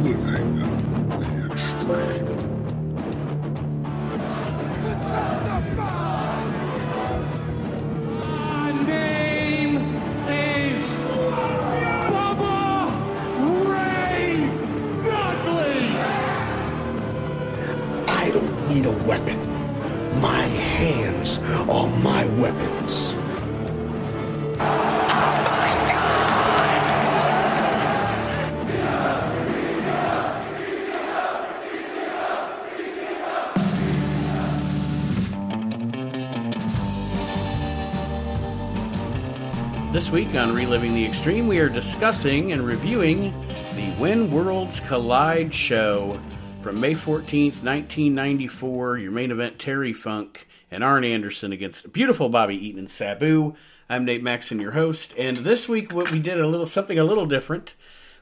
Reliving the Extreme. The Testifier! My name is Bubba Ray Dudley! I don't need a weapon. My hands are my weapons. This week on Reliving the Extreme, we are discussing and reviewing the When Worlds Collide show from May 14th, 1994. Your main event, Terry Funk and Arn Anderson against beautiful Bobby Eaton and Sabu. I'm Nate Maxson, your host, and this week what we did something a little different.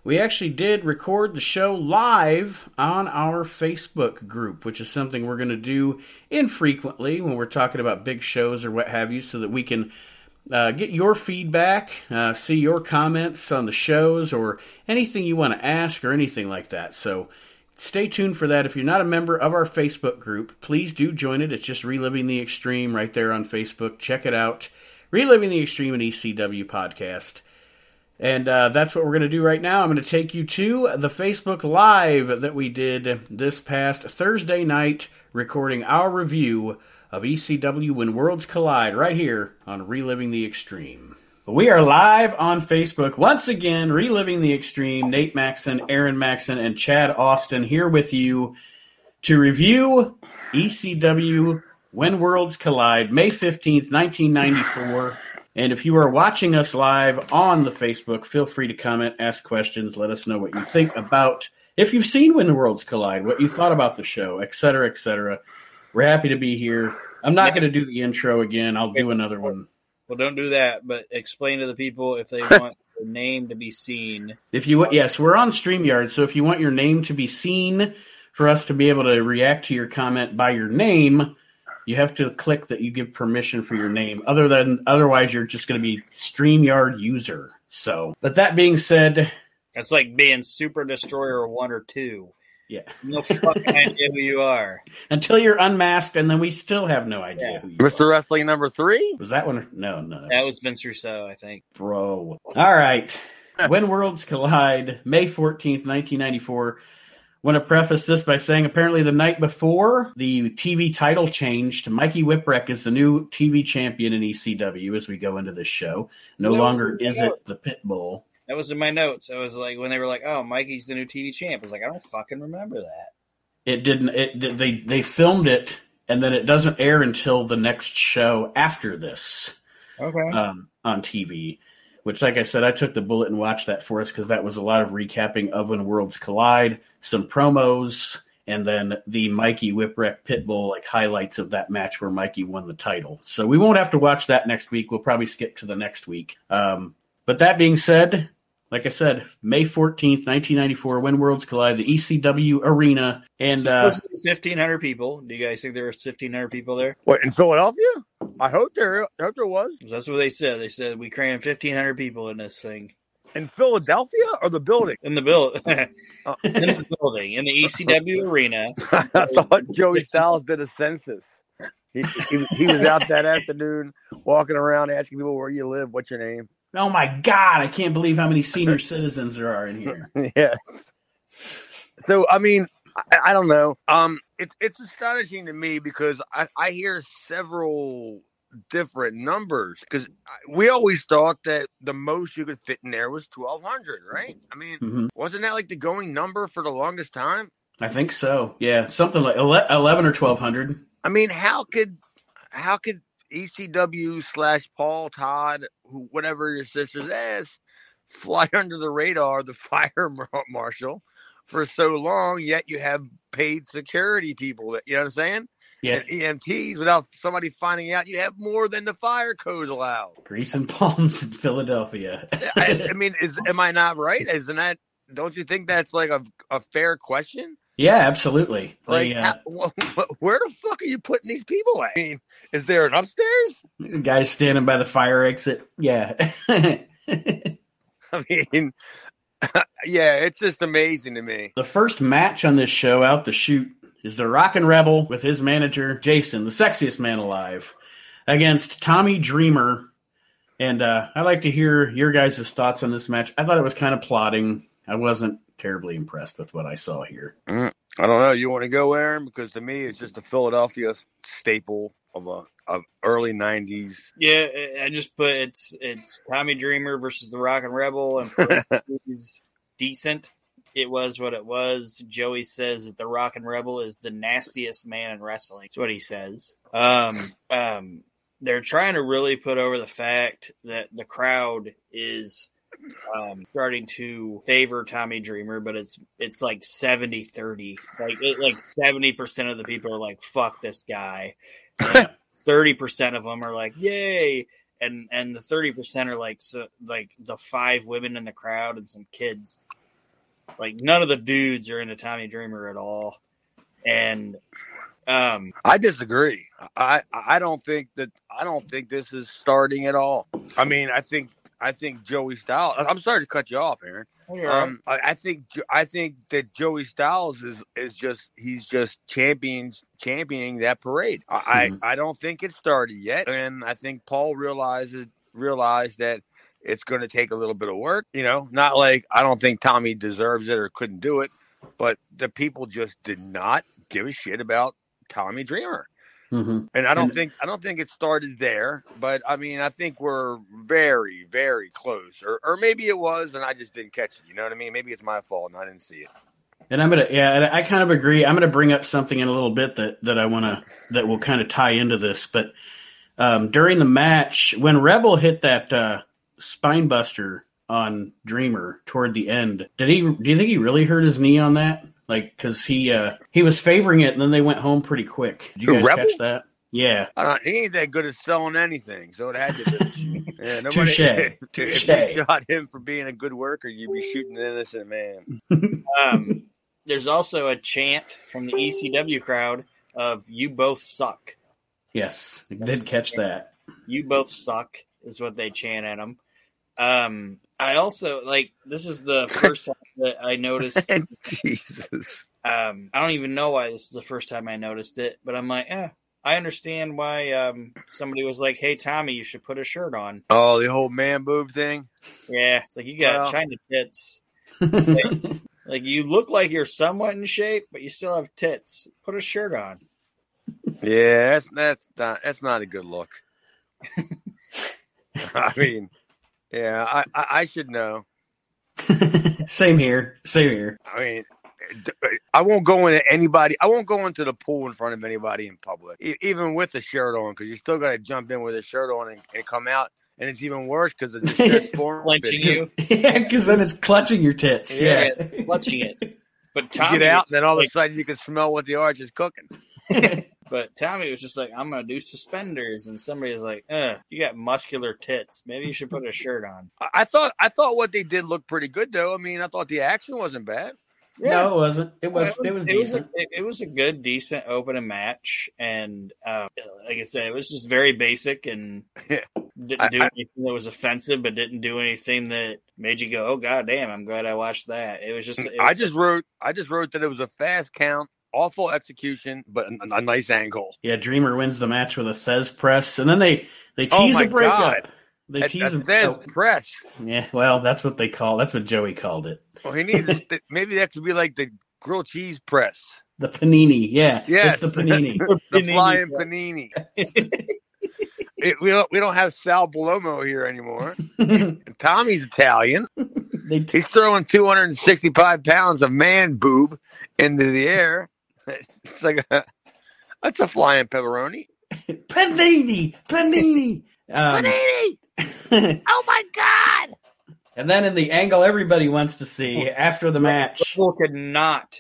We actually did record the show live on our Facebook group, which is something we're going to do infrequently when we're talking about big shows or what have you, so that we can get your feedback, see your comments on the shows, or anything you want to ask or anything like that. So stay tuned for that. If you're not a member of our Facebook group, please do join it. It's just Reliving the Extreme right there on Facebook. Check it out. Reliving the Extreme and ECW podcast. And that's what we're going to do right now. I'm going to take you to the Facebook Live that we did this past Thursday night, recording our review of ECW When Worlds Collide, right here on Reliving the Extreme. We are live on Facebook once again, Reliving the Extreme. Nate Maxson, Aaron Maxson, and Chad Austin here with you to review ECW When Worlds Collide, May 15th, 1994. And if you are watching us live on the Facebook, feel free to comment, ask questions, let us know what you think about, if you've seen When Worlds Collide, what you thought about the show, et cetera, et cetera. We're happy to be here. I'm not going to do the intro again. I'll do another one. Well, don't do that, but explain to the people if they want their name to be seen. Yes, we're on StreamYard, so if you want your name to be seen, for us to be able to react to your comment by your name, you have to click that you give permission for your name. Otherwise, you're just going to be StreamYard user. So, but that being said, that's like being Super Destroyer 1 or 2. Yeah. No fucking idea who you are. Until you're unmasked, and then we still have no idea who you are. Mr. Wrestling number 3? Was that one? No. That was Vince Russo, I think. Bro. All right. When Worlds Collide, May 14th, 1994. Want to preface this by saying apparently the night before, the TV title changed. Mikey Whipwreck is the new TV champion in ECW as we go into this show. No longer is it the Pit Bull. That was in my notes. I was like, when they were like, "Oh, Mikey's the new TV champ." I was like, "I don't fucking remember that." It didn't. They filmed it, and then it doesn't air until the next show after this. Okay. On TV, which, like I said, I took the bullet and watched that for us because that was a lot of recapping of When Worlds Collide, some promos, and then the Mikey Whipwreck Pitbull highlights of that match where Mikey won the title. So we won't have to watch that next week. We'll probably skip to the next week. But that being said. Like I said, May 14th, 1994, When Worlds Collide, the ECW Arena. And 1,500 people. Do you guys think there were 1,500 people there? What, in Philadelphia? I hope there was. That's what they said. They said we crammed 1,500 people in this thing. In Philadelphia or the building? In the building. In the ECW Arena. I thought Joey Styles did a census. He was out that afternoon walking around asking people where you live, what's your name. Oh, my God. I can't believe how many senior citizens there are in here. Yes. So, I mean, I don't know. It's astonishing to me because I hear several different numbers because we always thought that the most you could fit in there was 1,200, right? I mean, wasn't that the going number for the longest time? I think so. Yeah. Something like 11 or 1,200. I mean, how could ECW / Paul Todd, whatever your sister's ass, fly under the radar, the fire marshal, for so long, yet you have paid security people, you know what I'm saying? Yeah. And EMTs, without somebody finding out, you have more than the fire code allowed. Grease and palms in Philadelphia. I mean, am I not right? Isn't that, don't you think that's a fair question? Yeah, absolutely. Where the fuck are you putting these people at? I mean, is there an upstairs? Guys standing by the fire exit. Yeah. I mean, Yeah, it's just amazing to me. The first match on this show out the chute is the Rockin' Rebel with his manager, Jason, the sexiest man alive, against Tommy Dreamer. And I'd like to hear your guys' thoughts on this match. I thought it was kind of plodding. I wasn't terribly impressed with what I saw here. I don't know. You want to go, Aaron? Because to me, it's just a Philadelphia staple of early 90s. Yeah, I just put it's Tommy Dreamer versus the Rockin' Rebel, and he's decent. It was what it was. Joey says that the Rockin' Rebel is the nastiest man in wrestling. That's what he says. They're trying to really put over the fact that the crowd is starting to favor Tommy Dreamer, but it's like 70-30. Like 70% of the people are like, fuck this guy. And 30% of them are like, yay. And the 30% are like, so, like the five women in the crowd and some kids. Like none of the dudes are into Tommy Dreamer at all. And I disagree. I don't think this is starting at all. I mean, I think Joey Styles. I'm sorry to cut you off, Aaron. Yeah. I think that Joey Styles is just championing that parade. I don't think it's started yet, and I think Paul realized that it's going to take a little bit of work. You know, not like I don't think Tommy deserves it or couldn't do it, but the people just did not give a shit about Tommy Dreamer. Mm-hmm. And I don't think it started there, but I mean, I think we're very, very close, or maybe it was, and I just didn't catch it. You know what I mean? Maybe it's my fault and I didn't see it. And I kind of agree. I'm going to bring up something in a little bit that will kind of tie into this, but during the match, when Rebel hit that spine buster on Dreamer toward the end, do you think he really hurt his knee on that? Like, because he was favoring it, and then they went home pretty quick. Did you guys Rebel? Catch that? Yeah. He ain't that good at selling anything, so it had to be. Yeah, touche. If you shot him for being a good worker, you'd be shooting an innocent man. There's also a chant from the ECW crowd of, you both suck. Yes, I did catch that. You both suck is what they chant at him. I also, like, this is the first time that I noticed. Jesus. I don't even know why this is the first time I noticed it, but I'm like, I understand why somebody was like, hey, Tommy, you should put a shirt on. Oh, the whole man boob thing? Yeah. It's like, you got China tits. like, you look like you're somewhat in shape, but you still have tits. Put a shirt on. Yeah, that's not a good look. I mean... Yeah, I should know. Same here. I mean, I won't go into the pool in front of anybody in public, even with a shirt on, because you still got to jump in with a shirt on and come out, and it's even worse because it's clutching you. Yeah, because then it's clutching your tits. Yeah, it's clutching it. But Tommy, get out, and then all of a sudden you can smell what the arch is cooking. But Tommy was just like, I'm going to do suspenders. And somebody's like, you got muscular tits. Maybe you should put a shirt on. I thought what they did looked pretty good, though. I mean, I thought the action wasn't bad. Yeah. No, it wasn't. It was a good, decent opening match. And like I said, it was just very basic and didn't do anything that was offensive, but didn't do anything that made you go, oh, God damn, I'm glad I watched that. It was just. I just wrote that it was a fast count. Awful execution, but a nice angle. Yeah, Dreamer wins the match with a Fez press, and then they tease a breakup. God. They tease a Fez press. Yeah, well, that's what Joey called it. Well, he needs maybe that could be like the grilled cheese press, the panini. Yeah, yes, it's the panini, the flying panini. We don't have Sal Palomo here anymore. Tommy's Italian. He's throwing 265 pounds of man boob into the air. It's like that's a flying pepperoni. Panini. Panini. Oh my God. And then in the angle everybody wants to see after the match. People could not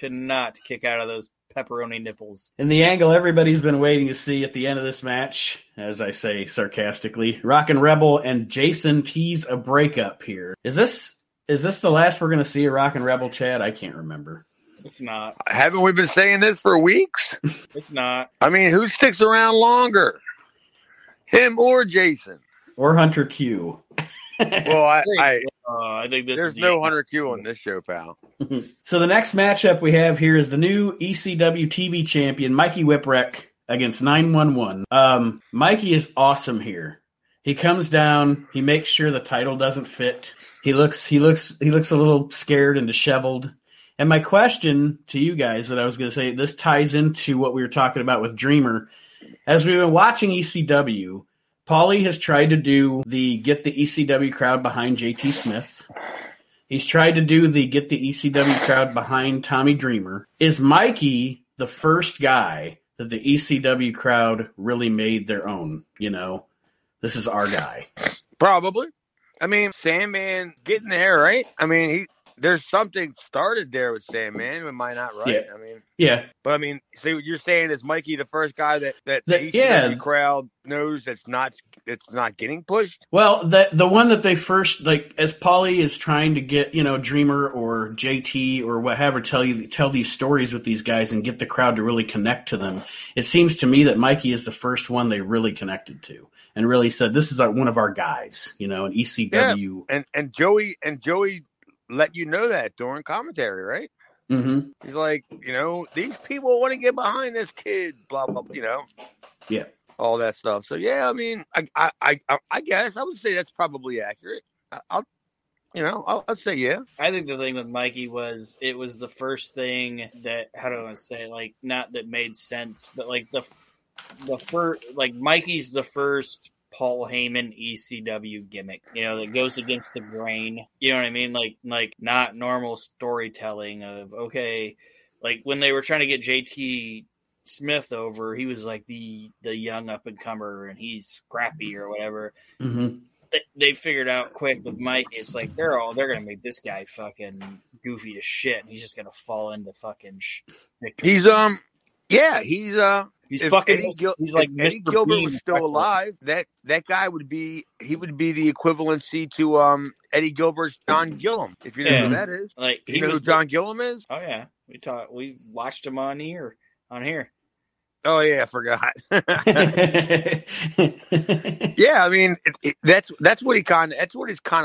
kick out of those pepperoni nipples. In the angle everybody's been waiting to see at the end of this match, as I say sarcastically, Rockin' Rebel and Jason tease a breakup here. Is this the last we're going to see a Rockin' Rebel, Chad? I can't remember. It's not. Haven't we been saying this for weeks? It's not. I mean, who sticks around longer? Him or Jason? Or Hunter Q. Well, I I think this there's is no Hunter Q on this show, pal. So the next matchup we have here is the new ECW TV champion, Mikey Whipwreck, against 911. Mikey is awesome here. He comes down. He makes sure the title doesn't fit. He looks a little scared and disheveled. And my question to you guys that I was going to say, this ties into what we were talking about with Dreamer. As we've been watching ECW, Paulie has tried to do the get the ECW crowd behind J.T. Smith. He's tried to do the get the ECW crowd behind Tommy Dreamer. Is Mikey the first guy that the ECW crowd really made their own? You know, this is our guy. Probably. I mean, Sandman getting there, right? I mean, there's something started there with Sandman. Am I not right? Yeah. I mean, yeah. But I mean, so you're saying is Mikey the first guy that the ECW crowd knows that's not getting pushed? Well, the one that they first like, as Paulie is trying to get, you know, Dreamer or JT or whatever, tell these stories with these guys and get the crowd to really connect to them. It seems to me that Mikey is the first one they really connected to and really said, "This is one of our guys," you know, an ECW. Yeah. And Joey. Let you know that during commentary, right? Mm-hmm. He's like, you know, these people want to get behind this kid, blah, blah, blah, you know? Yeah. All that stuff. So, yeah, I mean, I guess I would say that's probably accurate. I'd say, yeah. I think the thing with Mikey was it was the first thing that, how do I want to say, like, not that made sense, but like the first, like Mikey's the first Paul Heyman ECW gimmick, you know, that goes against the grain. You know what I mean? Like not normal storytelling of, okay, like when they were trying to get J.T. Smith over, he was like the young up and comer and he's scrappy or whatever. Mm-hmm. They figured out quick with Mike, it's like they're going to make this guy fucking goofy as shit. And he's just going to fall into fucking shit. He's like if Eddie Gilbert was still alive, that guy would be the equivalency to Eddie Gilbert's Don Gillum, if you know who that is. Like, you know who Don Gillum is? Oh yeah. We watched him on here. Oh yeah, I forgot. Yeah, I mean that's what he's kind of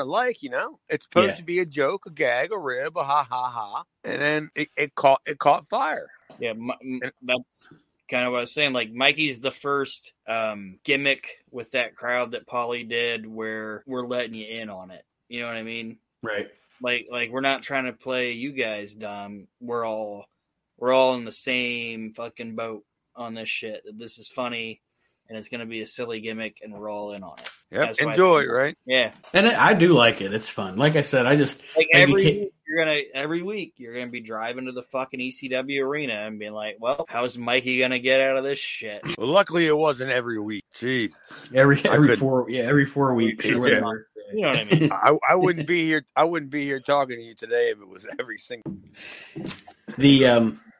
like, you know. It's supposed to be a joke, a gag, a rib, a ha ha ha, and then it caught fire. Yeah, that's kind of what I was saying. Like Mikey's the first gimmick with that crowd that Paulie did, where we're letting you in on it. You know what I mean? Right. Like we're not trying to play you guys dumb. We're all in the same fucking boat on this shit. This is funny, and it's going to be a silly gimmick, and we're all in on it. Yeah, enjoy it, right? Yeah, and I do like it. It's fun. Like I said, I just like every week you're gonna be driving to the fucking ECW arena and being like, "Well, how's Mikey gonna get out of this shit?" Well, luckily, it wasn't every week. Jeez, every four weeks or whatever. Yeah. You know what I mean? I wouldn't be here. I wouldn't be here talking to you today if it was every single.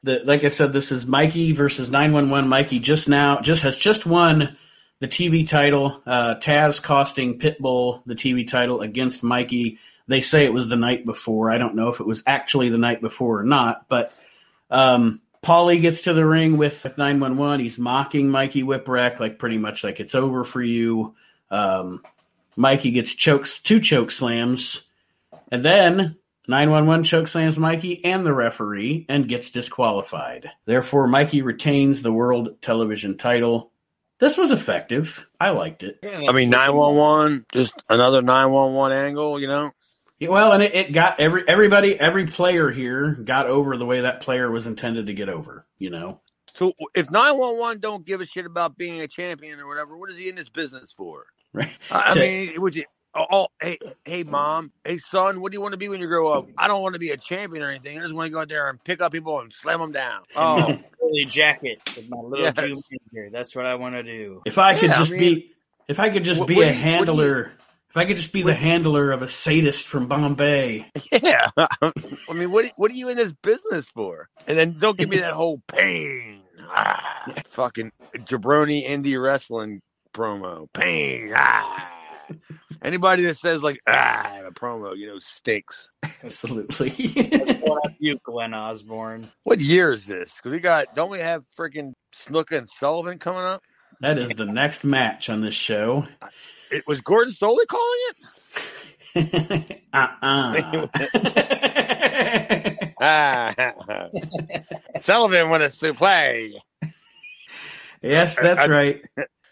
Like I said, this is Mikey versus 911. Mikey just won the TV title. Taz costing Pit Bull the TV title against Mikey. They say it was the night before. I don't know if it was actually the night before or not. But Paulie gets to the ring with 911. He's mocking Mikey Whipwreck, like pretty much like it's over for you. Mikey gets two choke slams, and then 911 chokeslams Mikey and the referee and gets disqualified. Therefore, Mikey retains the World Television title. This was effective. I liked it. I mean, 911, just another 911 angle, you know? Yeah, well, and it got every player here got over the way that player was intended to get over, you know? So if 911 don't give a shit about being a champion or whatever, what is he in this business for? Right. Hey, mom. Hey, son, what do you want to be when you grow up? I don't want to be a champion or anything. I just want to go out there and pick up people and slam them down. Oh, silly jacket with my little Jew finger. That's what I want to do. If I could just be the handler of a sadist from Bombay. Yeah. I mean, what are you in this business for? And then don't give me that whole pain. Ah, fucking jabroni indie wrestling promo. Pain. Ah. Anybody that says like in a promo, you know, stinks. Absolutely. You, Glenn Osborne. What year is this? Because don't we have freaking Snuka and Sullivan coming up? That is the next match on this show. It was Gordon Soley calling it. Sullivan with a suplex. Yes, that's right.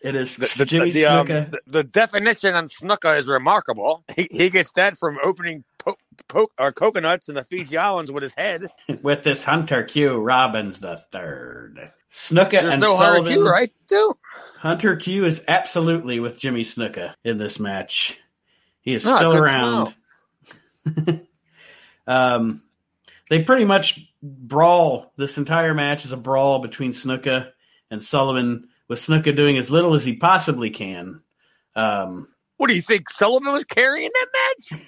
It is Jimmy Snuka. The definition on Snuka is remarkable. He gets that from opening coconuts in the Fiji Islands with his head. With this Hunter Q. Robbins the Third. Snuka There's and no Sullivan. Hunter Q, right? Too? Hunter Q is absolutely with Jimmy Snuka in this match. He is still around. They pretty much brawl. This entire match is a brawl between Snuka and Sullivan, with Snuka doing as little as he possibly can. What do you think? Sullivan was carrying that match?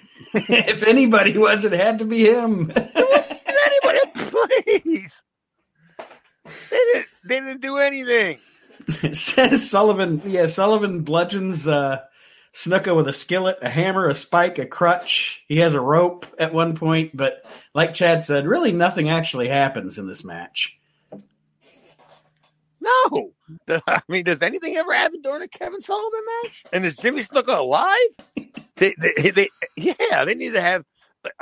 If anybody was, it had to be him. Anybody, please. They didn't do anything. It says Sullivan. Yeah, Sullivan bludgeons Snuka with a skillet, a hammer, a spike, a crutch. He has a rope at one point, but like Chad said, really nothing actually happens in this match. No. I mean, does anything ever happen during a Kevin Sullivan match? And is Jimmy Snuka alive? They need to have,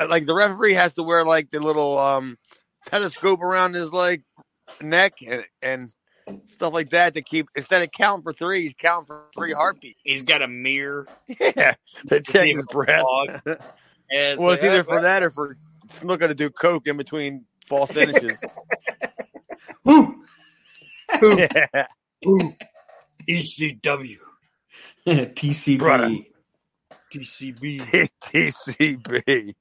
like, the referee has to wear, like, the little telescope around his, like, neck and stuff like that to keep, instead of counting for three, he's counting for three heartbeats. He's got a mirror. Yeah. To check his breath. It's well, like, it's either for that or for Snuka to do coke in between false finishes. Woo! Yeah. Ooh. ECW. TCB. Brother. TCB. TCB.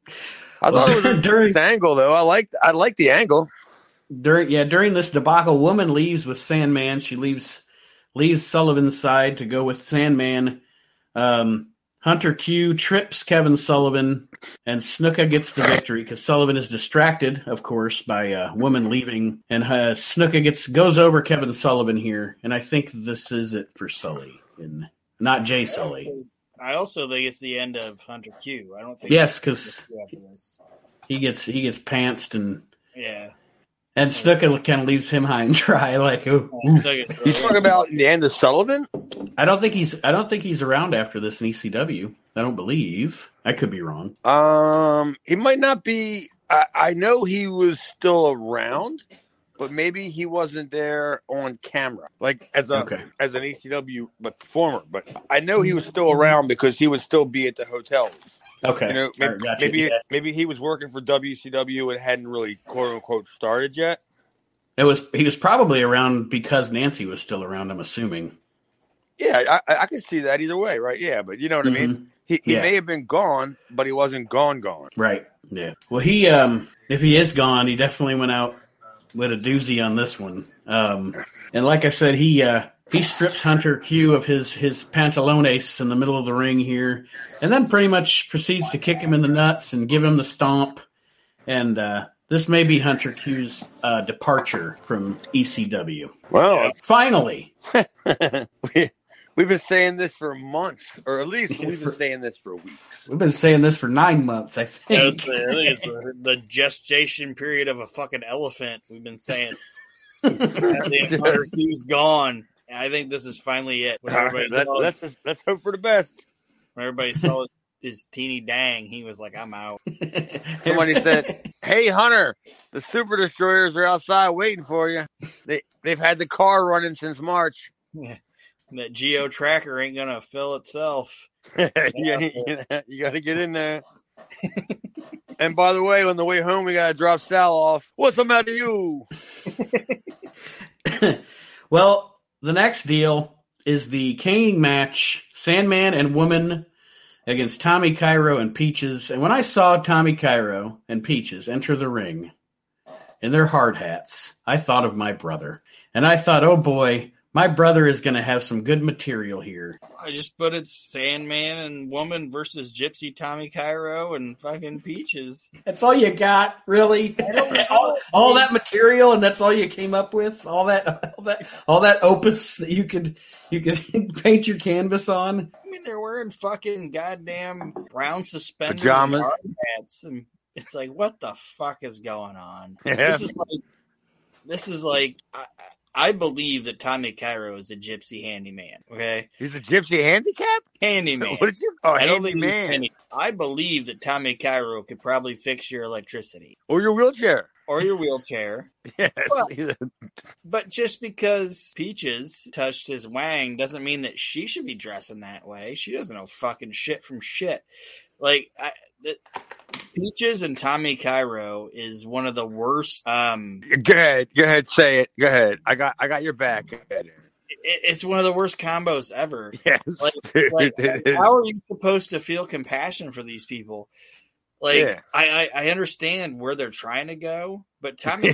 I thought it was during this angle, though. I liked the angle. During this debacle, Woman leaves with Sandman. She leaves Sullivan's side to go with Sandman. Hunter Q trips Kevin Sullivan, and Snuka gets the victory because Sullivan is distracted, of course, by Woman leaving. And Snuka goes over Kevin Sullivan here, and I think this is it for Sully, and not Jay Sully. I also think it's the end of Hunter Q. I don't think. Yes, because he gets pantsed and yeah. And Snuka kind of leaves him high and dry, like, oh. You talking about the end of Sullivan? I don't think he's around after this in ECW. I don't believe. I could be wrong. He might not be. I know he was still around, but maybe he wasn't there on camera, like as an ECW performer. But I know he was still around because he would still be at the hotels. Okay. You know, maybe he was working for WCW and hadn't really "quote unquote" started yet. He was probably around because Nancy was still around. I'm assuming. Yeah, I can see that either way, right? Yeah, but you know what I mean. He may have been gone, but he wasn't gone. Right. Yeah. Well, he if he is gone, he definitely went out with a doozy on this one. And like I said, he strips Hunter Q of his pantalones in the middle of the ring here, and then pretty much proceeds to kick him in the nuts and give him the stomp. And this may be Hunter Q's departure from ECW. Well, finally. We've been saying this for months, or at least we've been saying this for weeks. We've been saying this for 9 months, I think. I was saying, I think it's the gestation period of a fucking elephant. We've been saying Hunter Q's gone. I think this is finally it. Let's hope for the best. When everybody saw his teeny dang, he was like, I'm out. Somebody said, hey, Hunter, the Super Destroyers are outside waiting for you. They've had the car running since March. Yeah. That Geo Tracker ain't going to fill itself. You got to get in there. And by the way, on the way home, we got to drop Sal off. What's the matter you? Well, the next deal is the caning match, Sandman and Woman against Tommy Cairo and Peaches. And when I saw Tommy Cairo and Peaches enter the ring in their hard hats, I thought of my brother. And I thought, oh boy, my brother is going to have some good material here. I just put it Sandman and Woman versus Gypsy Tommy Cairo and fucking Peaches. That's all you got, really? All that material, and that's all you came up with? All that opus that you could paint your canvas on? I mean, they're wearing fucking goddamn brown suspenders, pajamas, and hats, and it's like, what the fuck is going on? Yeah. This is like I believe that Tommy Cairo is a gypsy handyman. Okay, he's a gypsy handicap handyman. What did you? Oh, handyman. I believe that Tommy Cairo could probably fix your electricity or your wheelchair. Or your wheelchair. Yes. But just because Peaches touched his wang doesn't mean that she should be dressing that way. She doesn't know fucking shit from shit. Like, Peaches and Tommy Cairo is one of the worst. Go ahead. Say it. Go ahead. I got your back. Go ahead. It's one of the worst combos ever. Yes. How are you supposed to feel compassion for these people? Like, yeah. I understand where they're trying to go, but Tommy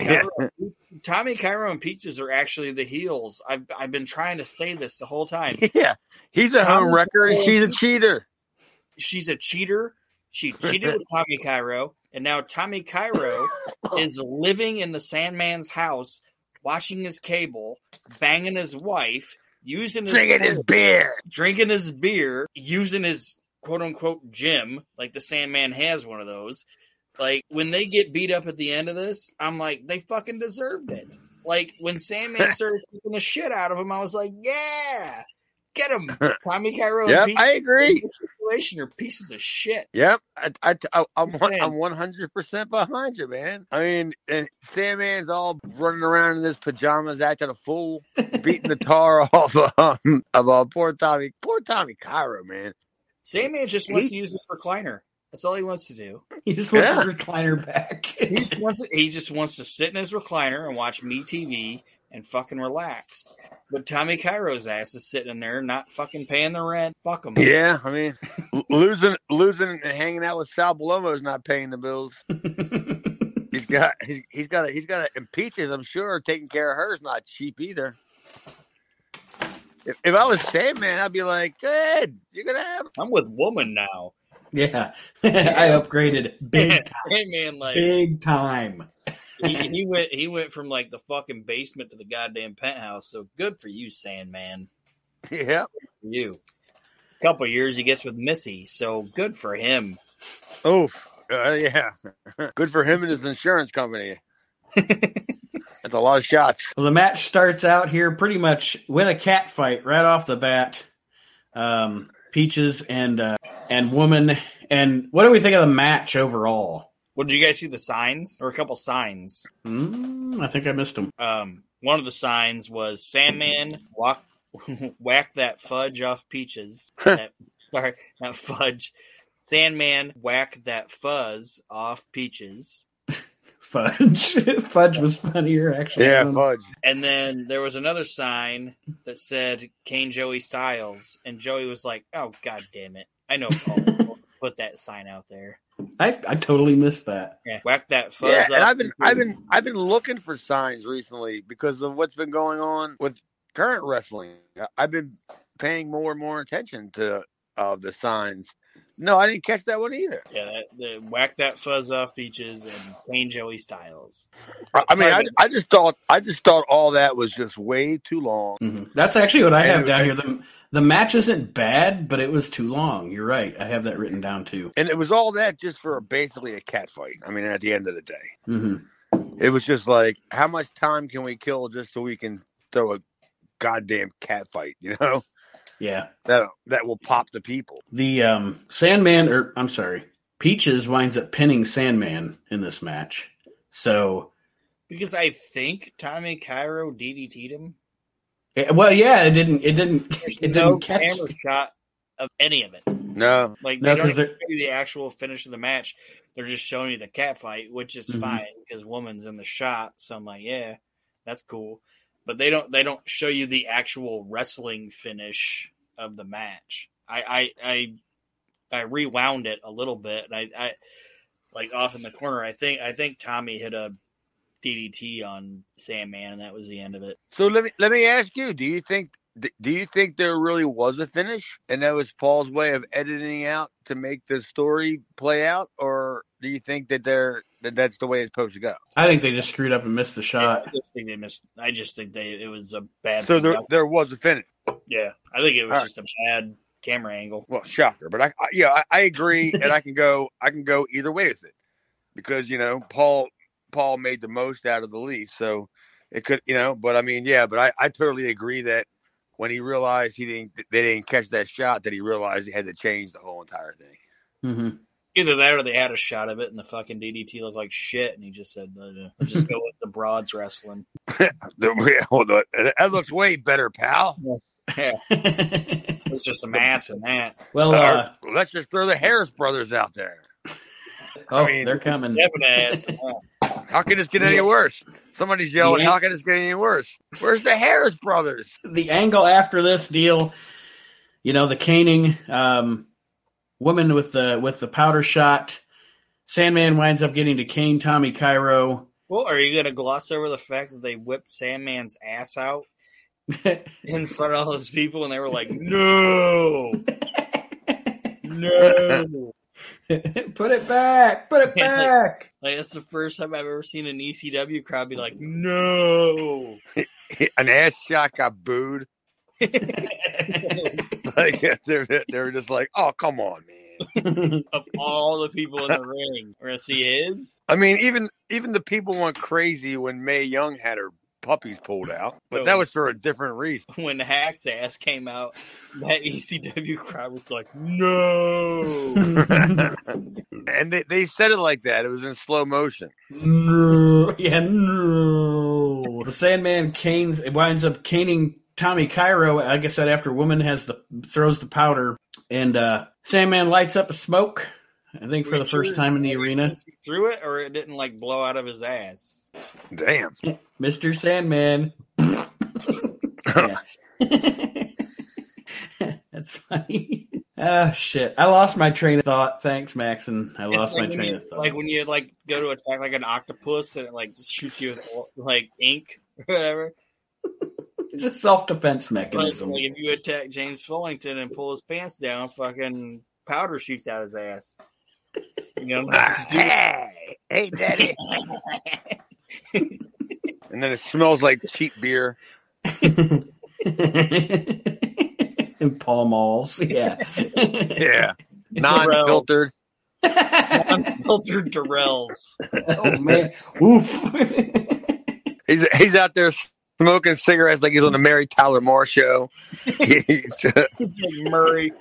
Cairo and Peaches are actually the heels. I've been trying to say this the whole time. Yeah, he's a homewrecker and she's a cheater. She's a cheater. She cheated with Tommy Cairo, and now Tommy Cairo is living in the Sandman's house, watching his cable, banging his wife, drinking his beer, using his quote unquote gym, like the Sandman has one of those. Like, when they get beat up at the end of this, I'm like, they fucking deserved it. Like, when Sandman started kicking the shit out of him, I was like, yeah, get him. Tommy Cairo and Peaches, I agree. This situation are pieces of shit. Yep. I'm 100% behind you, man. I mean, and Sandman's all running around in his pajamas, acting a fool, beating the tar off of poor Tommy Cairo, man. Sandman just wants to use his recliner. That's all he wants to do. He just wants his recliner back. he just wants to sit in his recliner and watch MeTV and fucking relax. But Tommy Cairo's ass is sitting in there not fucking paying the rent. Fuck him. Yeah, I mean, losing and hanging out with Sal Palomo is not paying the bills. he's got to impeach his, I'm sure. Taking care of her is not cheap either. If I was Sandman, I'd be like, good, you're going to have it. I'm with Woman now. Yeah. I upgraded big time. Sandman, like, big time. he went from, like, the fucking basement to the goddamn penthouse, so good for you, Sandman. Yeah. Good for you. A couple of years he gets with Missy, so good for him. Oof. Yeah. Good for him and his insurance company. That's a lot of shots. Well, the match starts out here pretty much with a cat fight right off the bat. Peaches and Woman. And what do we think of the match overall? Well, did you guys see the signs? There were a couple signs. I think I missed them. One of the signs was Sandman whack that fudge off Peaches. Sorry, not fudge. Sandman whack that fuzz off Peaches. Fudge was funnier, actually. Yeah, fudge. And then there was another sign that said Kane Joey Styles, and Joey was like, oh, god damn it, I know Paul put that sign out there. I totally missed that. Yeah. Whack that fuzz up. And I've been looking for signs recently because of what's been going on with current wrestling. I've been paying more and more attention to the signs. No, I didn't catch that one either. Yeah, the whack that fuzz off Peaches and Plain Joey Styles. I mean, I just thought all that was just way too long. Mm-hmm. That's actually what I have down here. The match isn't bad, but it was too long. You're right. I have that written down too. And it was all that just for basically a cat fight. I mean, at the end of the day, It was just like, how much time can we kill just so we can throw a goddamn cat fight? You know. Yeah, that will pop the people. The Peaches winds up pinning Sandman in this match. So, because I think Tommy Cairo DDT'd him. Well, yeah, it didn't catch. There's no camera shot of any of it. No, like they don't show you the actual finish of the match. They're just showing you the cat fight, which is fine because Woman's in the shot. So I'm like, yeah, that's cool. But they don't show you the actual wrestling finish of the match. I rewound it a little bit, and I like off in the corner. I think Tommy hit a DDT on Sandman, and that was the end of it. So let me ask you: Do you think there really was a finish, and that was Paul's way of editing out to make the story play out, or do you think that that's the way it's supposed to go? I think they just screwed up and missed the shot. I just think it was a bad. So there was a finish. Yeah, I think it was just a bad camera angle. Well, shocker, but I agree, and I can go either way with it because Paul made the most out of the least, so It could, you know, but I mean, yeah, but I totally agree that when he realized they didn't catch that shot, that he realized he had to change the whole entire thing. Mm-hmm. Either that or they had a shot of it and the fucking DDT looked like shit, and he just said, let's just go with the broads wrestling. That looks way better, pal. Yeah. It's just some ass in that. Well, let's just throw the Harris brothers out there. Oh, I mean, they're coming. Definitely ass. How can this get any worse? Somebody's yelling, how can this get any worse? Where's the Harris brothers? The angle after this deal, you know, the caning, Woman with the powder shot. Sandman winds up getting to cane Tommy Cairo. Well, are you going to gloss over the fact that they whipped Sandman's ass out in front of all those people, and they were like, no! No! Put it back! Put it back! Like, that's the first time I've ever seen an ECW crowd be like, no! An ass shot got booed. Like, they were just like, oh, come on, man. Of all the people in the ring, where he is. I mean, even the people went crazy when Mae Young had her puppies pulled out, but that was for a different reason. When the Hack's ass came out, that ECW crowd was like, no. And they said it like that. It was in slow motion. No. Yeah, no. The Sandman winds up caning Tommy Cairo, like I said, after Woman throws the powder, and Sandman lights up a smoke, I think, for the first time in the arena. He threw it, or it didn't like blow out of his ass? Damn. Mr. Sandman. That's funny. Oh, shit. I lost my train of thought. Thanks, Maxson. I lost my train of thought. Like when you like go to attack like an octopus and it like just shoots you with like ink or whatever. It's a self-defense mechanism. Like if you attack James Fullington and pull his pants down, fucking powder shoots out his ass. You know, hey, daddy. And then it smells like cheap beer. And Pall Malls. Yeah. Yeah. Non-filtered. Non-filtered Durrells. Oh, man. Oof. He's out there smoking cigarettes like he's on the Mary Tyler Moore show. He's like Murray.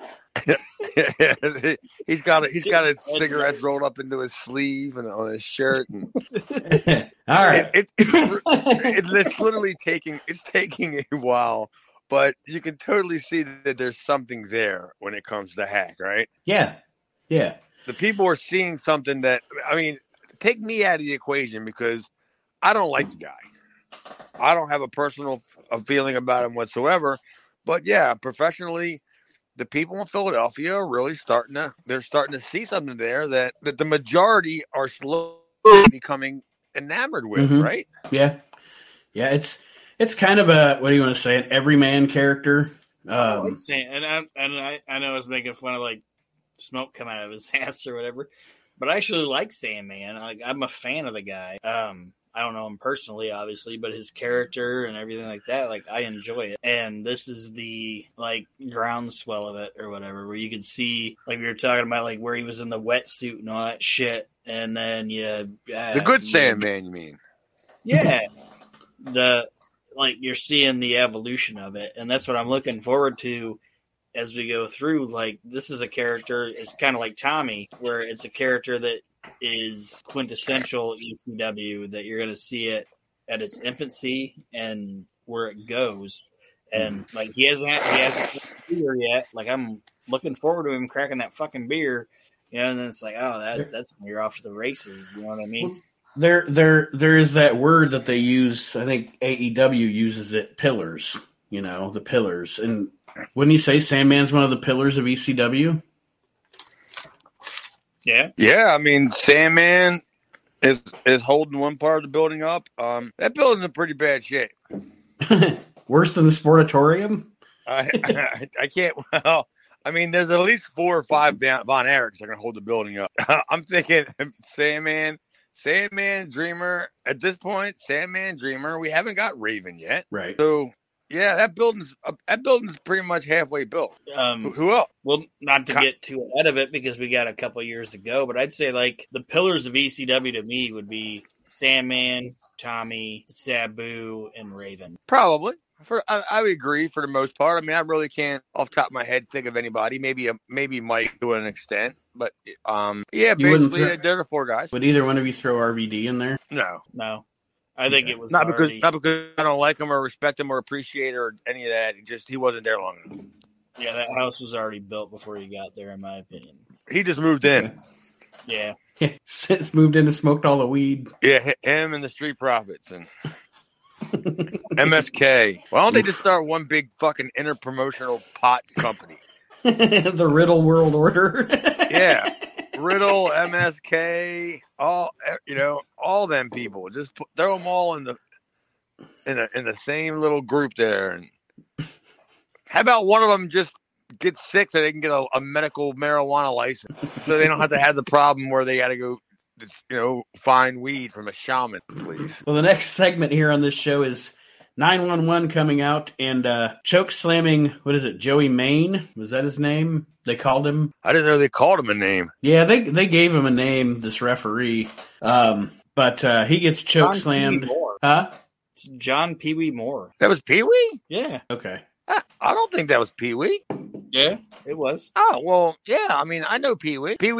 He's got his cigarettes rolled up into his sleeve and on his shirt. And all right, it's literally taking a while, but you can totally see that there's something there when it comes to Hack, right? Yeah, yeah. The people are seeing something that, I mean, take me out of the equation because I don't like the guy. I don't have a personal feeling about him whatsoever. But yeah, professionally, the people in Philadelphia are really starting to see something there that the majority are slowly becoming enamored with, mm-hmm. right? Yeah. Yeah, it's kind of a, what do you want to say, an everyman character. I like saying, and I know I was making fun of like smoke coming out of his ass or whatever, but I actually like Sandman. I'm a fan of the guy. I don't know him personally, obviously, but his character and everything like that, like, I enjoy it. And this is the, like, groundswell of it or whatever, where you can see, like, we were talking about, like, where he was in the wetsuit and all that shit. And then, yeah. The good Sandman, you mean? Yeah. You're seeing the evolution of it. And that's what I'm looking forward to as we go through. Like, this is a character, it's kind of like Tommy, where it's a character that is quintessential ECW, that you're going to see it at its infancy and where it goes. And like he hasn't had a beer yet. Like I'm looking forward to him cracking that fucking beer, you know. And then it's like, oh, that's when you're off to the races. You know what I mean? There is that word that they use. I think AEW uses it. Pillars. You know, the pillars. And wouldn't you say Sandman's one of the pillars of ECW? Yeah. Yeah, I mean, Sandman is holding one part of the building up. That building's in pretty bad shape. Worse than the Sportatorium? I can't. Well, I mean, there's at least 4 or 5 Von Erichs that are going to hold the building up. I'm thinking Sandman, Dreamer. At this point, Sandman, Dreamer. We haven't got Raven yet. Right. So Yeah, that building's pretty much halfway built. Who else? Well, not to get too ahead of it because we got a couple of years to go, but I'd say like the pillars of ECW to me would be Sandman, Tommy, Sabu, and Raven. Probably. I would agree for the most part. I mean, I really can't off the top of my head think of anybody. Maybe Mike to an extent, but yeah, basically they're the four guys. Would either one of you throw RVD in there? No. I think it was not because I don't like him or respect him or appreciate or any of that. It just he wasn't there long enough. Yeah, that house was already built before he got there, in my opinion. He just moved in. Yeah. Since moved in and smoked all the weed. Yeah, him and the Street Profits and. MSK. Why don't they just start one big fucking interpromotional pot company? The Riddle World Order. Yeah, Riddle, MSK, all them people. Just throw them all in the same little group there. And how about one of them just get sick so they can get a medical marijuana license, so they don't have to have the problem where they got to go. Find weed from a shaman, please. Well, the next segment here on this show is 911 coming out and choke slamming. What is it? Joey Main? Was that his name? They called him. I didn't know they called him a name. Yeah, they gave him a name. This referee, but he gets choke slammed. Huh? It's John Pee Wee Moore. That was Pee Wee. Yeah. Okay. I don't think that was Pee Wee. Yeah, it was. Oh, well, yeah. I mean, I know Pee Wee. Pee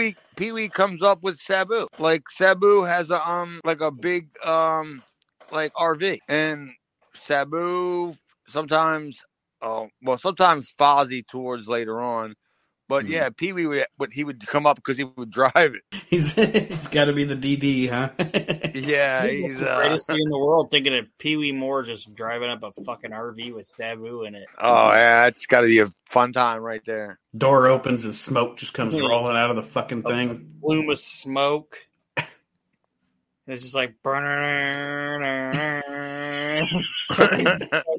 Wee comes up with Sabu. Like Sabu has a like a big like RV, and Sabu sometimes Fozzie tours later on, but yeah, Pee Wee he would come up because he would drive it. He's got to be the DD, huh? Yeah, he's the greatest thing in the world. Thinking of Pee Wee Moore just driving up a fucking RV with Sabu in it. Oh yeah, it's got to be a fun time right there. Door opens and smoke just comes rolling out of the fucking thing. Plume of smoke. It's just like burner.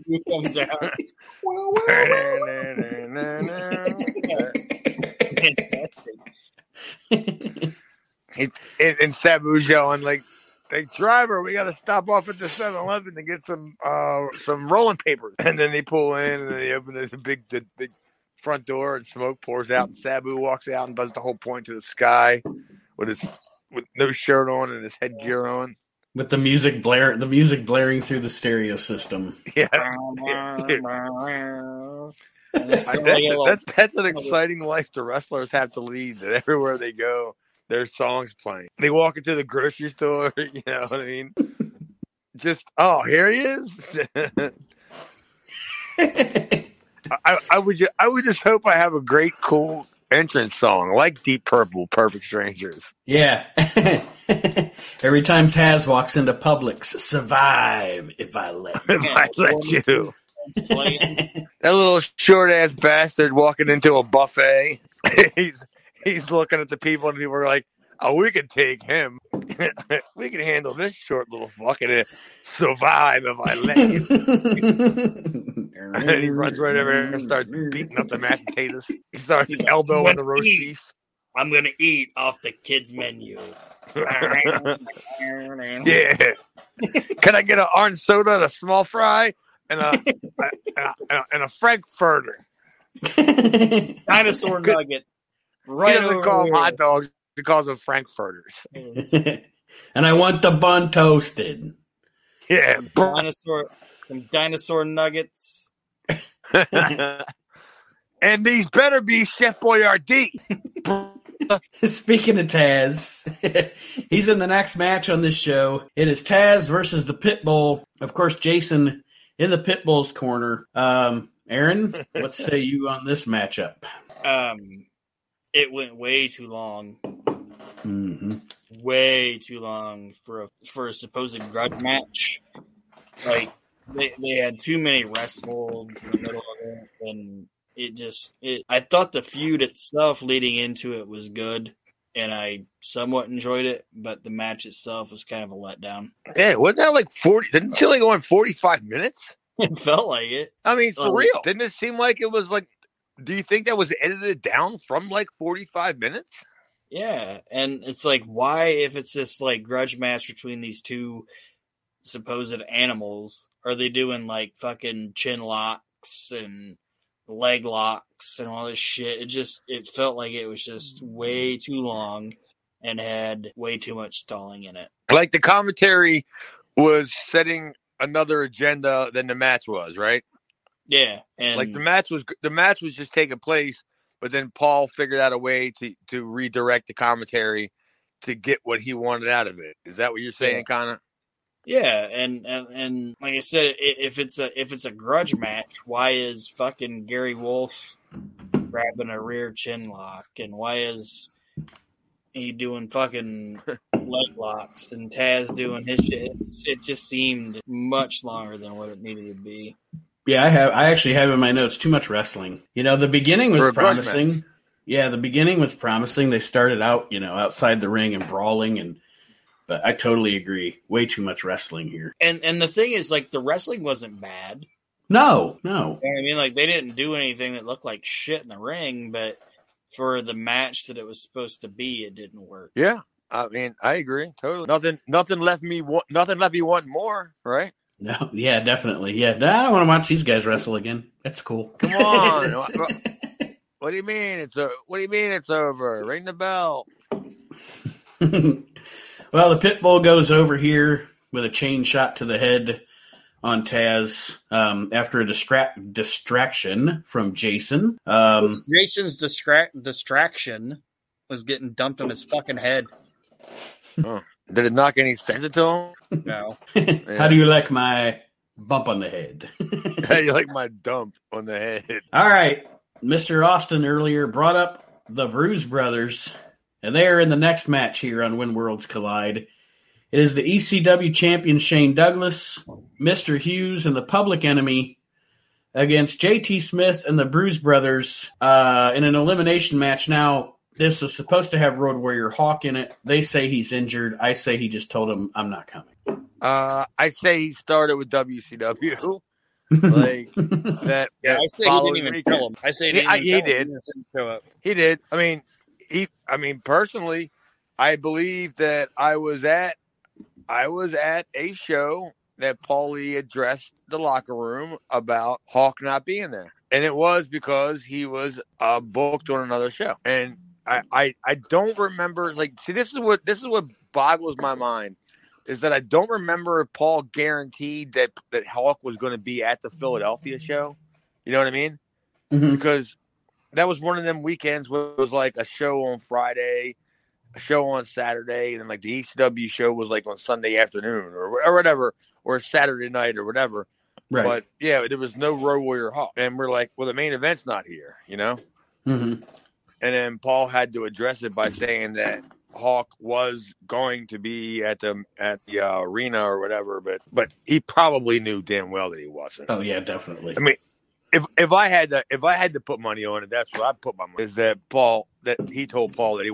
He comes out. Fantastic. And Sabu's yelling like, "Hey driver, we got to stop off at the 7-Eleven to get some rolling papers." And then they pull in and they open the big front door and smoke pours out and Sabu walks out and does the whole point to the sky with no shirt on and his headgear on. With the music blaring through the stereo system. Yeah. That's an exciting life the wrestlers have to lead, that everywhere they go, there's songs playing. They walk into the grocery store, you know what I mean? Just, oh, here he is. I would just hope I have a great, cool entrance song, like Deep Purple, Perfect Strangers. Yeah. Every time Taz walks into Publix, survive if I let you. That little short-ass bastard walking into a buffet. He's looking at the people and people are like, "Oh, we can take him. We can handle this short little fucking survive if I let you." And then he runs right over here and starts beating up the mashed potatoes. He starts elbowing the roast beef. I'm going to eat off the kids' menu. Yeah. Can I get an orange soda and a small fry and a frankfurter? Dinosaur nugget. Right, he doesn't call them hot dogs. He calls them frankfurters. And I want the bun toasted. Yeah. Some dinosaur nuggets. And these better be Chef Boyardee. Speaking of Taz, he's in the next match on this show. It is Taz versus the Pit Bull. Of course, Jason in the Pit Bull's corner. Aaron, what say you on this matchup? It went way too long. Mm-hmm. Way too long for a supposed grudge match. Like they had too many rest holds in the middle of it, and I thought the feud itself leading into it was good, and I somewhat enjoyed it, but the match itself was kind of a letdown. Yeah, wasn't that like 40? Didn't it seem like going 45 minutes? It felt like it. I mean, for real. Didn't it seem like it was like, do you think that was edited down from like 45 minutes? Yeah, and it's like, why, if it's this like grudge match between these two supposed animals? Are they doing like fucking chin locks and leg locks and all this shit? It felt like it was just way too long and had way too much stalling in it. Like the commentary was setting another agenda than the match was, right? Yeah, and like the match was just taking place, but then Paul figured out a way to redirect the commentary to get what he wanted out of it. Is that what you're saying, Connor? Yeah, and like I said, if it's a grudge match, why is fucking Gary Wolf grabbing a rear chin lock, and why is he doing fucking leg locks and Taz doing his shit? It just seemed much longer than what it needed to be. Yeah, I actually have in my notes too much wrestling. You know, the beginning was promising. Yeah, the beginning was promising. They started out, you know, outside the ring and brawling, but I totally agree. Way too much wrestling here. And the thing is, like, the wrestling wasn't bad. No. You know what I mean, like, they didn't do anything that looked like shit in the ring, but for the match that it was supposed to be, it didn't work. Yeah, I mean, I agree totally. Nothing left me wanting more, right? No, yeah, definitely. Yeah, I don't want to watch these guys wrestle again. That's cool. Come on. What do you mean? It's over? Ring the bell. Well, the pit bull goes over here with a chain shot to the head on Taz after a distraction from Jason. Jason's distraction was getting dumped on his fucking head. Oh. Did it knock any sense into him? No. Yeah. How do you like my bump on the head? How do you like my dump on the head? All right. Mr. Austin earlier brought up the Bruise Brothers, and they are in the next match here on When Worlds Collide. It is the ECW champion Shane Douglas, Mr. Hughes, and the Public Enemy against J.T. Smith and the Bruise Brothers in an elimination match. Now, this was supposed to have Road Warrior Hawk in it. They say he's injured. I say he just told him, I'm not coming. I say he started with WCW. Like that. Yeah, I say he didn't even kill him. I say he did. He did. I mean, personally, I believe that I was at a show that Paulie addressed the locker room about Hawk not being there. And it was because he was booked on another show. And I don't remember, like, see, this is what boggles my mind, is that I don't remember if Paul guaranteed that Hawk was going to be at the Philadelphia show. You know what I mean? Mm-hmm. Because that was one of them weekends where it was like a show on Friday, a show on Saturday, and then like the ECW show was like on Sunday afternoon or whatever, or Saturday night or whatever. Right. But, yeah, there was no Road Warrior Hawk. And we're like, well, the main event's not here, you know? Mm-hmm. And then Paul had to address it by saying that Hawk was going to be at the arena or whatever, but he probably knew damn well that he wasn't. Oh, yeah, definitely. I mean, if I had to put money on it, that's what I'd put my money on, is that he told Paul that he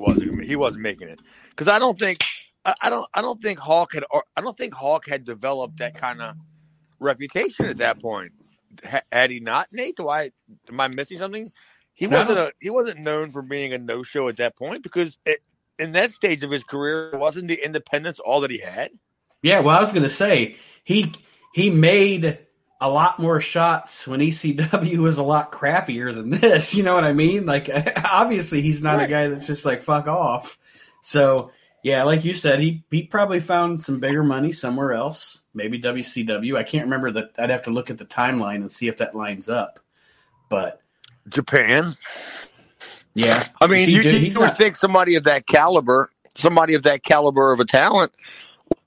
wasn't making it. Because I don't think Hawk had developed that kind of reputation at that point. Had he not, Nate? Am I missing something? He wasn't known for being a no-show at that point, because in that stage of his career, wasn't the independence all that he had? Yeah, well, I was going to say he made a lot more shots when ECW was a lot crappier than this. You know what I mean? Like, obviously, he's not a guy that's just like fuck off. So. Yeah, like you said, he probably found some bigger money somewhere else, maybe WCW. I can't remember that. I'd have to look at the timeline and see if that lines up. But Japan. Yeah. I mean, you would think somebody of that caliber of a talent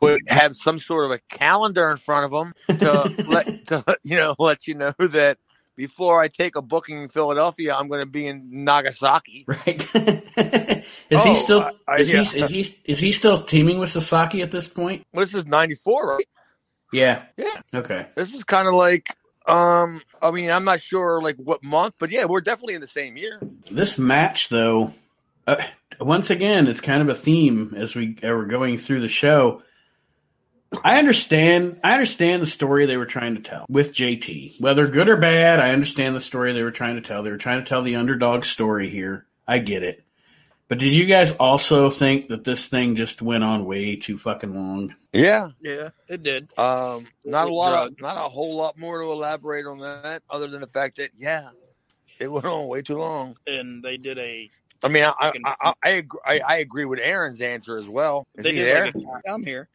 would have some sort of a calendar in front of them to let you know that before I take a booking in Philadelphia, I'm going to be in Nagasaki. Right. Is he still teaming with Sasaki at this point? Well, this is 94, right? Yeah. Yeah. Okay. This is kind of like, I mean, I'm not sure like what month, but yeah, we're definitely in the same year. This match, though, once again, it's kind of a theme as we were going through the show. I understand the story they were trying to tell with JT. Whether good or bad, I understand the story they were trying to tell. They were trying to tell the underdog story here. I get it. But did you guys also think that this thing just went on way too fucking long? Yeah. Yeah, it did. Not a whole lot more to elaborate on that other than the fact that, yeah, it went on way too long. And they did a... I mean, I agree with Aaron's answer as well. I'm here.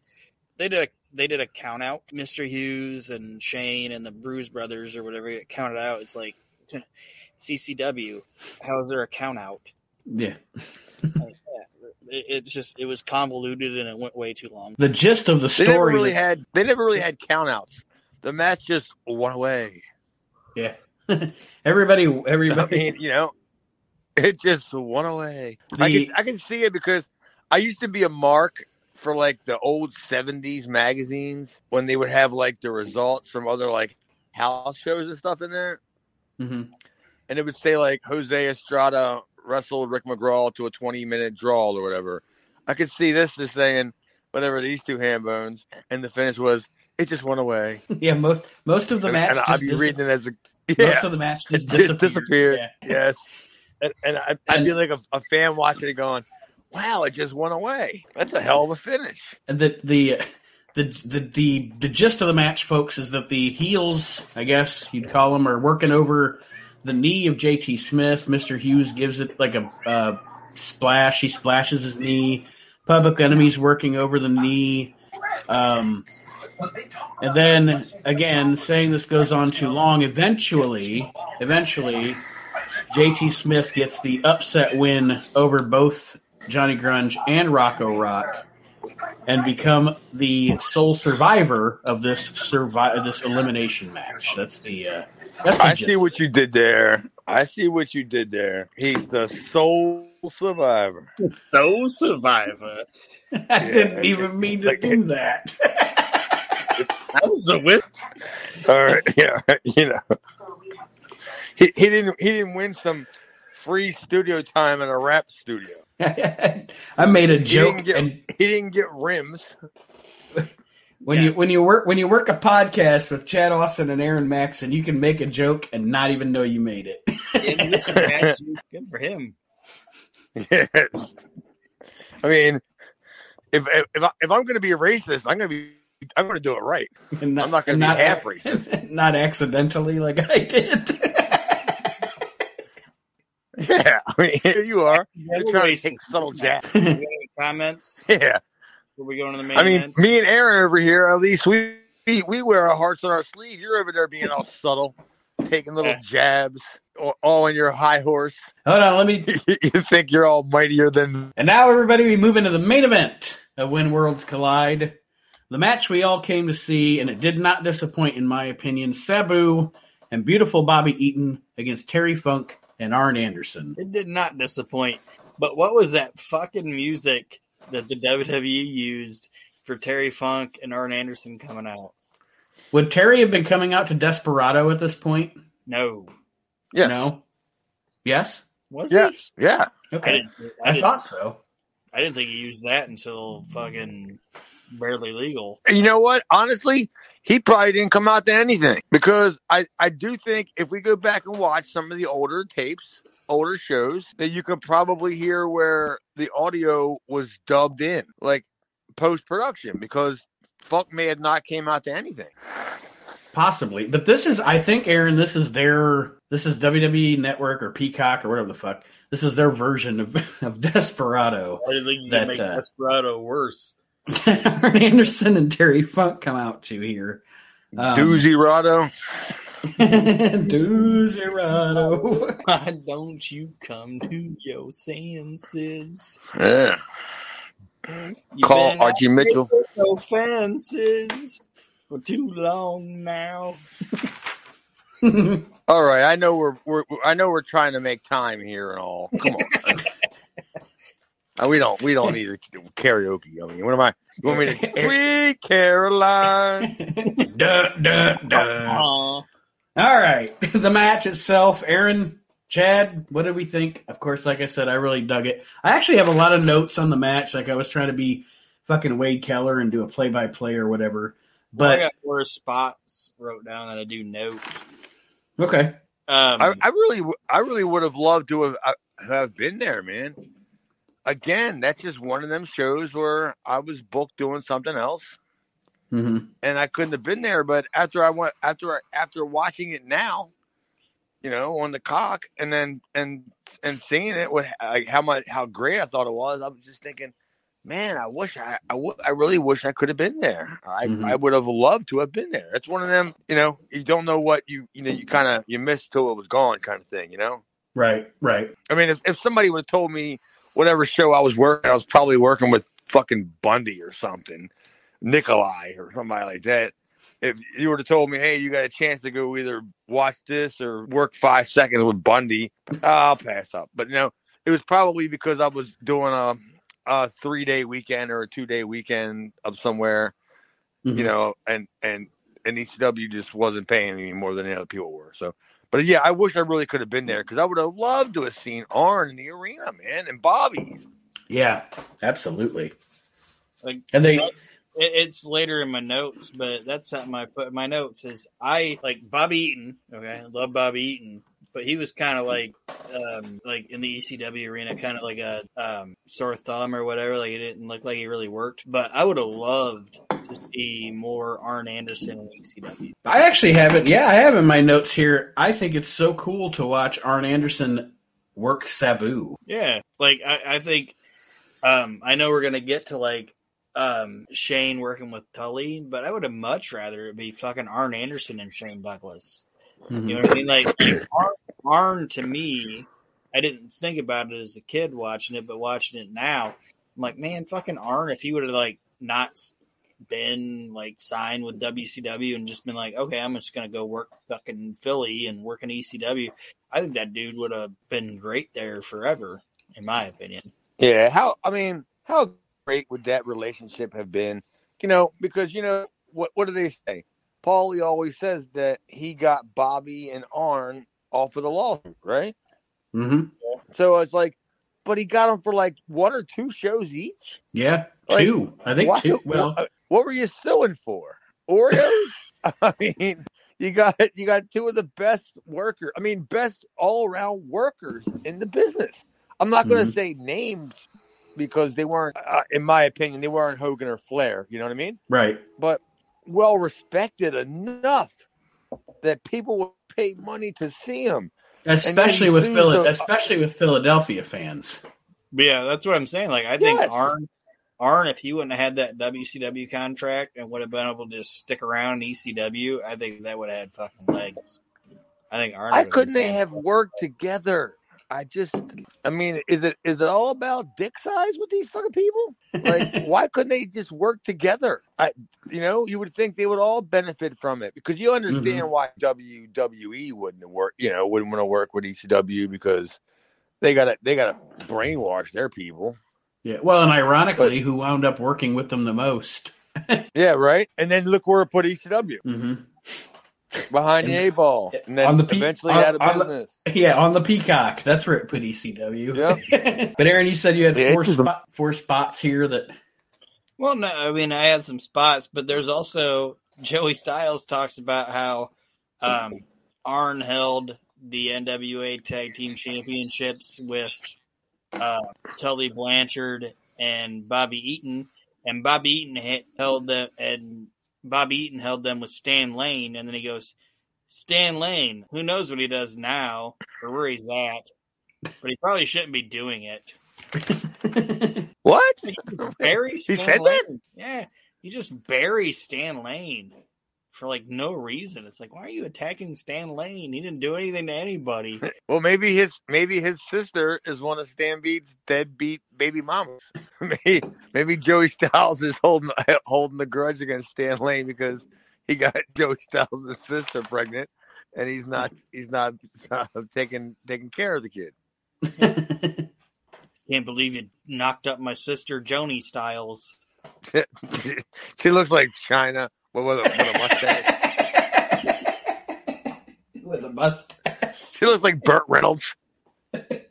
They did a count out. Mr. Hughes and Shane and the Bruise Brothers or whatever it counted out. It's like CCW. How is there a count out? Yeah. It was convoluted and it went way too long. The gist of the story. They never really had count outs. The match just went away. Yeah. Everybody. I mean, you know. It just went away. I can see it because I used to be a mark for like the old 70s magazines when they would have like the results from other like house shows and stuff in there. Mm-hmm. And it would say like Jose Estrada wrestled Rick McGraw to a 20-minute draw or whatever. I could see this saying whatever these two hand bones, and the finish was it just went away. Yeah, most of the match. I'll be reading it as a yeah. Most of the match just disappeared. Yeah. Yes. And I'd be like a fan watching it going, wow, it just went away. That's a hell of a finish. And the gist of the match, folks, is that the heels, I guess you'd call them, are working over the knee of J.T. Smith. Mr. Hughes gives it like a splash. He splashes his knee. Public Enemy's working over the knee. And then, again, saying this goes on too long, eventually... J.T. Smith gets the upset win over both Johnny Grunge and Rocco Rock and become the sole survivor of this elimination match. I see what you did there. He's the sole survivor. I didn't even mean to do that. That was a win. All right, yeah, you know. He didn't win some free studio time in a rap studio. I made a joke. He didn't get rims. When you work a podcast with Chad Austin and Aaron Maxson, you can make a joke and not even know you made it. Good for him. Yes. I mean, if I'm going to be a racist, I'm going to do it right. I'm not going to be half racist. Not accidentally like I did. Yeah, I mean, here you are. You're trying to take subtle jabs. Comments? Yeah. Are we going to the main end? Me and Aaron over here, at least we wear our hearts on our sleeve. You're over there being all subtle, taking little jabs, all on your high horse. Hold on, let me... You think you're all mightier than... And now, everybody, we move into the main event of When Worlds Collide. The match we all came to see, and it did not disappoint, in my opinion. Sabu and beautiful Bobby Eaton against Terry Funk and Arn Anderson. It did not disappoint. But what was that fucking music that the WWE used for Terry Funk and Arn Anderson coming out? Would Terry have been coming out to Desperado at this point? No. Yes. No? Yes? Was he? Yes. Yeah. Okay. I thought so. I didn't think he used that until fucking Barely Legal. You know what? Honestly, he probably didn't come out to anything because I do think if we go back and watch some of the older tapes, older shows, that you could probably hear where the audio was dubbed in, like post-production, because Funk may have not came out to anything. Possibly. But this is, I think, Aaron, this is WWE Network or Peacock or whatever the fuck. This is their version of Desperado. I think you can make Desperado worse. Arn Anderson and Terry Funk come out to here. Doozy Rado. Doozy Rado. Why don't you come to your senses? Yeah. Call Archie Mitchell. No fences for too long now. All right, I know we're trying to make time here and all. Come on. We don't need to karaoke. I mean, what am I? You want me to? Sweet Caroline. Duh, duh, duh. All right. The match itself, Aaron, Chad, what did we think? Of course, like I said, I really dug it. I actually have a lot of notes on the match. Like I was trying to be fucking Wade Keller and do a play-by-play or whatever. But I got more spots wrote down that I do notes. Okay. I really would have loved to have been there, man. again, that's just one of them shows where I was booked doing something else, mm-hmm. and I couldn't have been there. But after watching it now, you know, on the cock, and then and seeing it, with how great I thought it was, I was just thinking, man, I wish I really wish I could have been there. Mm-hmm. I would have loved to have been there. It's one of them, you know, you don't know what you missed till it was gone kind of thing, you know? Right. I mean, if somebody would have told me whatever show I was working, I was probably working with fucking Bundy or something, Nikolai or somebody like that. If you would have told me, hey, you got a chance to go either watch this or work 5 seconds with Bundy, I'll pass up. But, you know, it was probably because I was doing a 3-day weekend or a 2-day weekend of somewhere, mm-hmm. you know, and ECW just wasn't paying any more than the other people were. So, but yeah, I wish I really could have been there because I would have loved to have seen Arn in the arena, man, and Bobby. Yeah, absolutely. Like, and it's later in my notes, but that's something I put in my notes is I like Bobby Eaton. Okay, I love Bobby Eaton. But he was kind of like in the ECW arena, kind of like a sore thumb or whatever. Like, it didn't look like he really worked. But I would have loved to see more Arn Anderson in ECW. I actually haven't. Yeah, I have in my notes here. I think it's so cool to watch Arn Anderson work Sabu. Yeah. Like, I think I know we're going to get to, like, Shane working with Tully. But I would have much rather it be fucking Arn Anderson and Shane Douglas. Mm-hmm. You know what I mean? Like Arn to me, I didn't think about it as a kid watching it, but watching it now, I'm like, man, fucking Arn, if he would have like not been like signed with WCW and just been like, okay, I'm just going to go work fucking Philly and work in ECW, I think that dude would have been great there forever, in my opinion. Yeah. How great would that relationship have been? You know, because, you know, what do they say? Paulie always says that he got Bobby and Arn off of the lawsuit, right? Mm-hmm. So it's like, but he got them for like one or two shows each. Yeah, like, two. I think two. Well, what were you suing for? Oreos? I mean, you got two of the best all around workers in the business. I'm not going to say names because they weren't, in my opinion, they weren't Hogan or Flair. You know what I mean? Right. But well respected enough that people would pay money to see him, especially with Philadelphia fans. Yeah, that's what I'm saying. Like, I think Arn, if he wouldn't have had that WCW contract and would have been able to just stick around in ECW, I think that would have had fucking legs. I think Arn. I couldn't they have worked together? I mean, is it all about dick size with these fucking people? Like, why couldn't they just work together? You know, you would think they would all benefit from it because you understand why WWE wouldn't work. You know, wouldn't want to work with ECW because they gotta brainwash their people. Yeah, well, and ironically, who wound up working with them the most? Yeah, right. And then look where it put ECW. Mm-hmm. Behind the eight ball, and then eventually out of business. Yeah, on the Peacock. That's where it put ECW. Yep. But Aaron, you said you had four spots here that... Well, no, I mean, I had some spots, but there's also... Joey Styles talks about how Arn held the NWA Tag Team Championships with Tully Blanchard and Bobby Eaton, and Bobby Eaton held them and... Bobby Eaton held them with Stan Lane, and then he goes, Stan Lane, who knows what he does now or where he's at, but he probably shouldn't be doing it. What? He just buries Stan Lane. That? Yeah. He just buries Stan Lane for, like, no reason. It's like, why are you attacking Stan Lane? He didn't do anything to anybody. Well, maybe his sister is one of Stan Beat's deadbeat baby mamas. Maybe Joey Styles is holding the grudge against Stan Lane because he got Joey Styles' sister pregnant, and he's not taking care of the kid. Can't believe you knocked up my sister, Joni Styles. She looks like China. With a mustache. With a mustache. She looks like Burt Reynolds. Could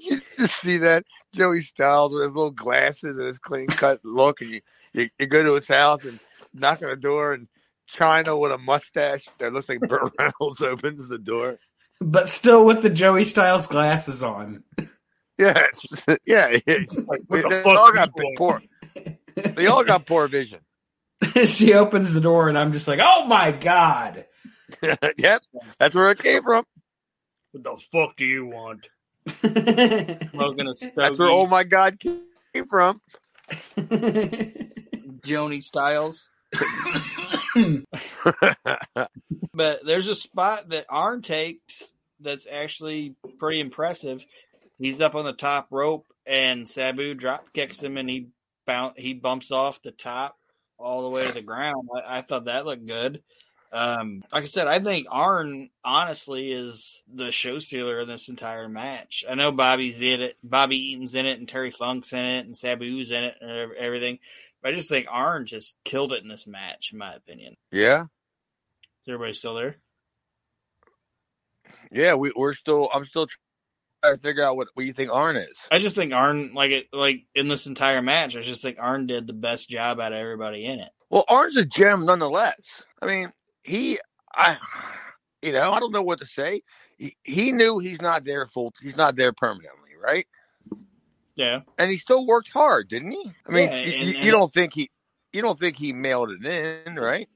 you just see that? Joey Styles with his little glasses and his clean-cut look. And you go to his house and knock on the door, and China with a mustache that looks like Burt Reynolds opens the door. but still with the Joey Styles glasses on. Yeah, yeah. They all got poor vision. She opens the door, and I'm just like, "Oh my god!" Yep, that's where it came from. What the fuck do you want? That's where "Oh my god" came from. Joni Styles. But there's a spot that Arn takes that's actually pretty impressive. He's up on the top rope, and Sabu drop kicks him, and he bumps off the top all the way to the ground. I thought that looked good. Like I said, I think Arn honestly is the show stealer in this entire match. I know Bobby Eaton's in it, and Terry Funk's in it, and Sabu's in it, and everything. But I just think Arn just killed it in this match, in my opinion. Yeah. Is everybody still there? Yeah, we're still. I'm still trying to figure out what you think Arn is. I just think Arn, in this entire match, I just think Arn did the best job out of everybody in it. Well, Arn's a gem nonetheless. I mean, I don't know what to say. He knew he's not there permanently, right? Yeah, and he still worked hard, didn't he? I mean, you don't think he mailed it in, right?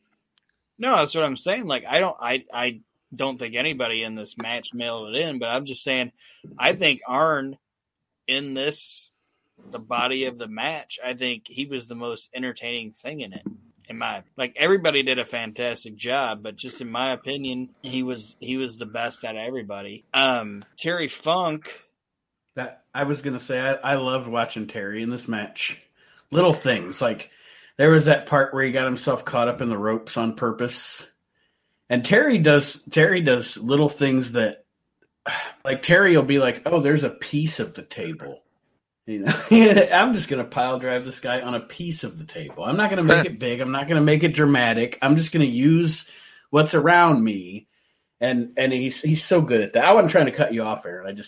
No, that's what I'm saying. I don't think anybody in this match mailed it in, but I'm just saying, I think Arn in the body of the match, I think he was the most entertaining thing in it. Everybody did a fantastic job, but just in my opinion, he was the best out of everybody. Terry Funk. I was going to say, I loved watching Terry in this match. Little things. There was that part where he got himself caught up in the ropes on purpose. And Terry does little things that, Terry will be like, oh, there's a piece of the table. You know, I'm just going to pile drive this guy on a piece of the table. I'm not going to make it big. I'm not going to make it dramatic. I'm just going to use what's around me. And he's so good at that. I wasn't trying to cut you off, Aaron.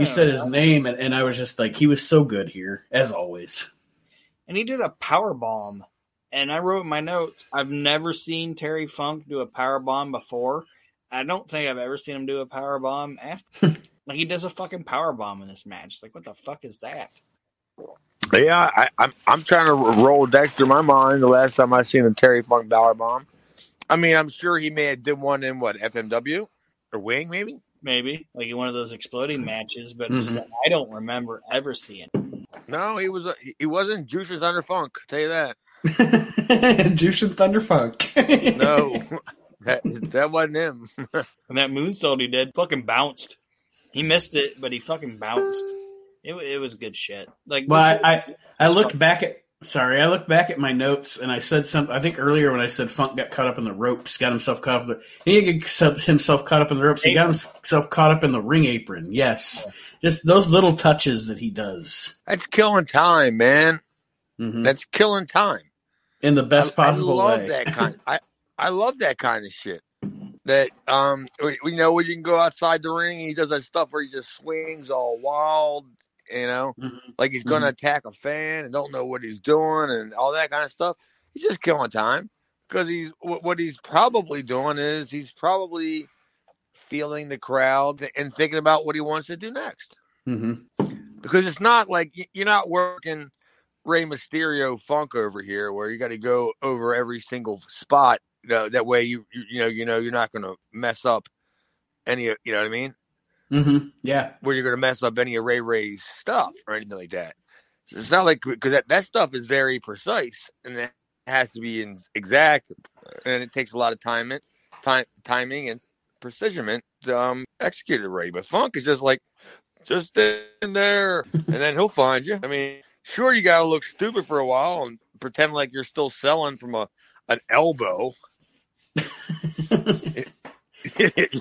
You said his name, and I was just like, he was so good here, as always. And he did a power bomb. And I wrote in my notes, I've never seen Terry Funk do a power bomb before. I don't think I've ever seen him do a power bomb after. He does a fucking power bomb in this match. It's like, what the fuck is that? Yeah, I'm trying to roll decks through my mind the last time I seen a Terry Funk power bomb. I mean, I'm sure he may have did one in, FMW? Or Wing, maybe? Maybe. In one of those exploding matches, but I don't remember ever seeing him. No, he wasn't Jushin Thunder Funk, I'll tell you that. Jushin Thunder Funk. No, that wasn't him. And that moonsault he did fucking bounced. He missed it, but he fucking bounced. It was good shit. I look back at my notes, and I said something. I think earlier when I said Funk got caught up in the ropes, got himself caught up. He got himself caught up in the ropes. He got himself caught up in the ring apron. Yes, just those little touches that he does. That's killing time, man. Mm-hmm. That's killing time in the best possible way. I love that kind of shit. That we know when you can go outside the ring, and he does that stuff where he just swings all wild. You know, like he's going to attack a fan and don't know what he's doing and all that kind of stuff. He's just killing time because what he's probably doing is he's probably feeling the crowd and thinking about what he wants to do next. Mm-hmm. Because it's not like you're not working Rey Mysterio Funk over here where you got to go over every single spot. You know, that way you know you're not going to mess up any. You know what I mean? Mm-hmm. Yeah, where you're going to mess up any of Ray's stuff or anything like that. So it's not like because that stuff is very precise and it has to be exact, and it takes a lot of timing and precision to execute Ray. But Funk is just like just in there, and then he'll find you. I mean, sure, you got to look stupid for a while and pretend like you're still selling from an elbow. You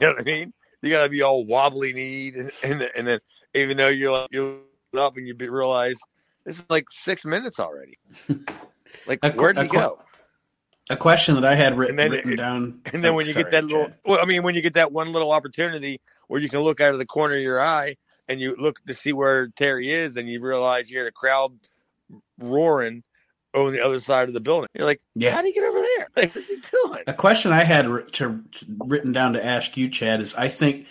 know what I mean? You gotta be all wobbly kneed, and then even though you're up and you realize this is like 6 minutes already. Where'd you go? A question that I had written down. And then when you get that one little opportunity where you can look out of the corner of your eye and you look to see where Terry is, and you realize you hear the crowd roaring over the other side of the building. You're like, yeah. How do you get over there? Like, what's he doing? A question I had written down to ask you, Chad, is I think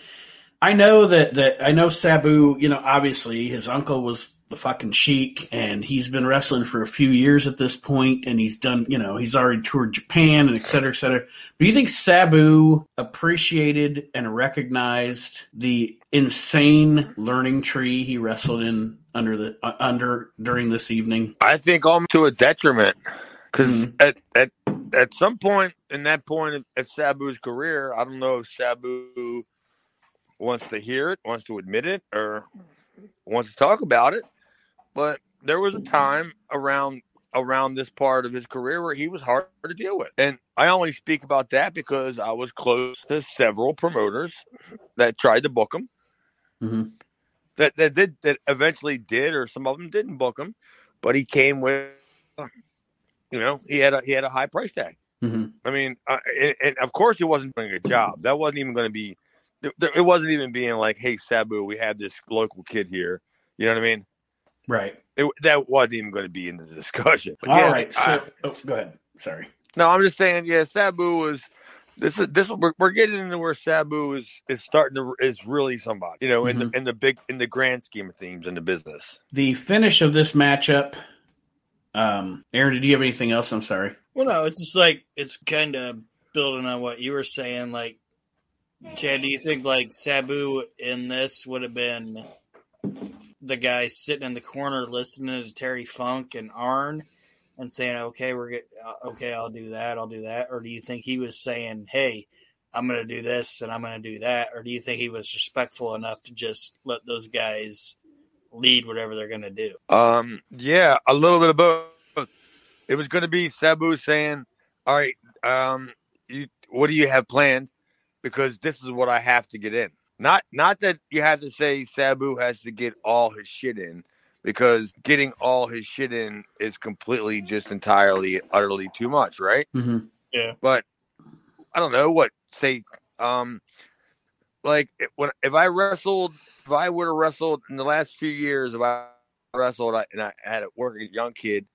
I know that I know Sabu, you know, obviously his uncle was the fucking Sheik, and he's been wrestling for a few years at this point, and he's done, you know, he's already toured Japan and et cetera, et cetera. But you think Sabu appreciated and recognized the insane learning tree he wrestled in during this evening? I think all to a detriment, because at some point in that point of Sabu's career, I don't know if Sabu wants to hear it, wants to admit it, or wants to talk about it. But there was a time around this part of his career where he was hard to deal with. And I only speak about that because I was close to several promoters that tried to book him. Mm-hmm. That eventually did, or some of them didn't book him. But he came with, you know, he had a high price tag. Mm-hmm. I mean, and of course he wasn't doing a good job. That wasn't even going to be. It wasn't even being like, hey, Sabu, we have this local kid here. You know what I mean? Right. That wasn't even going to be in the discussion. But all right. So, go ahead. Sorry. No, I'm just saying, yeah, Sabu was – we're getting into where Sabu is starting to – is really somebody, you know, mm-hmm. in the grand scheme of things in the business. The finish of this matchup Aaron, did you have anything else? I'm sorry. Well, no, it's just like – it's kind of building on what you were saying, like, Chad, do you think like Sabu in this would have been the guy sitting in the corner listening to Terry Funk and Arn and saying, "Okay, I'll do that, I'll do that," or do you think he was saying, "Hey, I'm going to do this and I'm going to do that," or do you think he was respectful enough to just let those guys lead whatever they're going to do? Yeah, a little bit of both. It was going to be Sabu saying, "All right, what do you have planned? Because this is what I have to get in." Not that you have to say Sabu has to get all his shit in, because getting all his shit in is completely, just entirely, utterly too much, right? Mm-hmm. Yeah. But I don't know what say. Like if I would have wrestled in the last few years, if I wrestled and I had to work a young kid,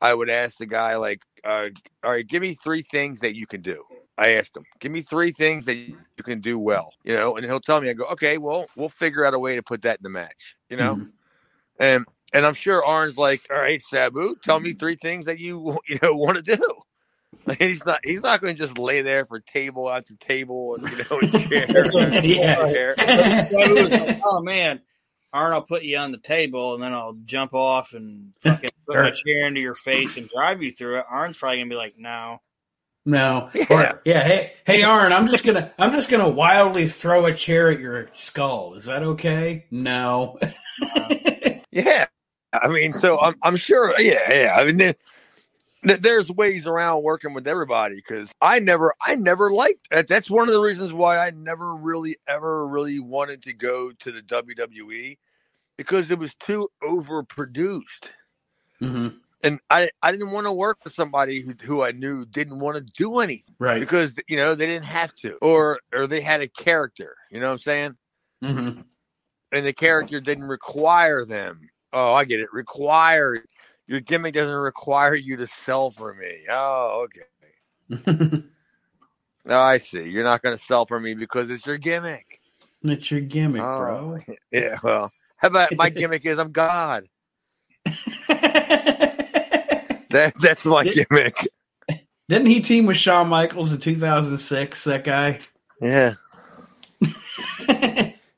I would ask the guy like, "All right, give me three things that you can do." I asked him, "Give me three things that you can do well," you know, and he'll tell me. I go, "Okay, well, we'll figure out a way to put that in the match," you know, mm-hmm. and I'm sure Arn's like, "All right, Sabu, tell me three things that you want to do." Like, he's not going to just lay there for table after table and, you know, and chair. Yeah. Sabu was like, "Oh man, Arn, I'll put you on the table and then I'll jump off and fucking put my chair into your face and drive you through it." Arn's probably gonna be like, "No." No. Yeah. Or, yeah. Hey, Arn, I'm just gonna wildly throw a chair at your skull. Is that okay? No. Yeah. I mean, so I'm sure. Yeah. I mean, there's ways around working with everybody, because I never liked it. That's one of the reasons why I never really ever really wanted to go to the WWE, because it was too overproduced. Mm-hmm. And I didn't want to work with somebody who I knew didn't want to do anything. Right. Because, you know, they didn't have to. Or they had a character. You know what I'm saying? Mm-hmm. And the character didn't require them. Oh, I get it. Require. Your gimmick doesn't require you to sell for me. Oh, okay. No, I see. You're not going to sell for me because it's your gimmick. It's your gimmick, bro. Yeah, well. How about my gimmick is I'm God. That's my gimmick. Didn't he team with Shawn Michaels in 2006, that guy? Yeah.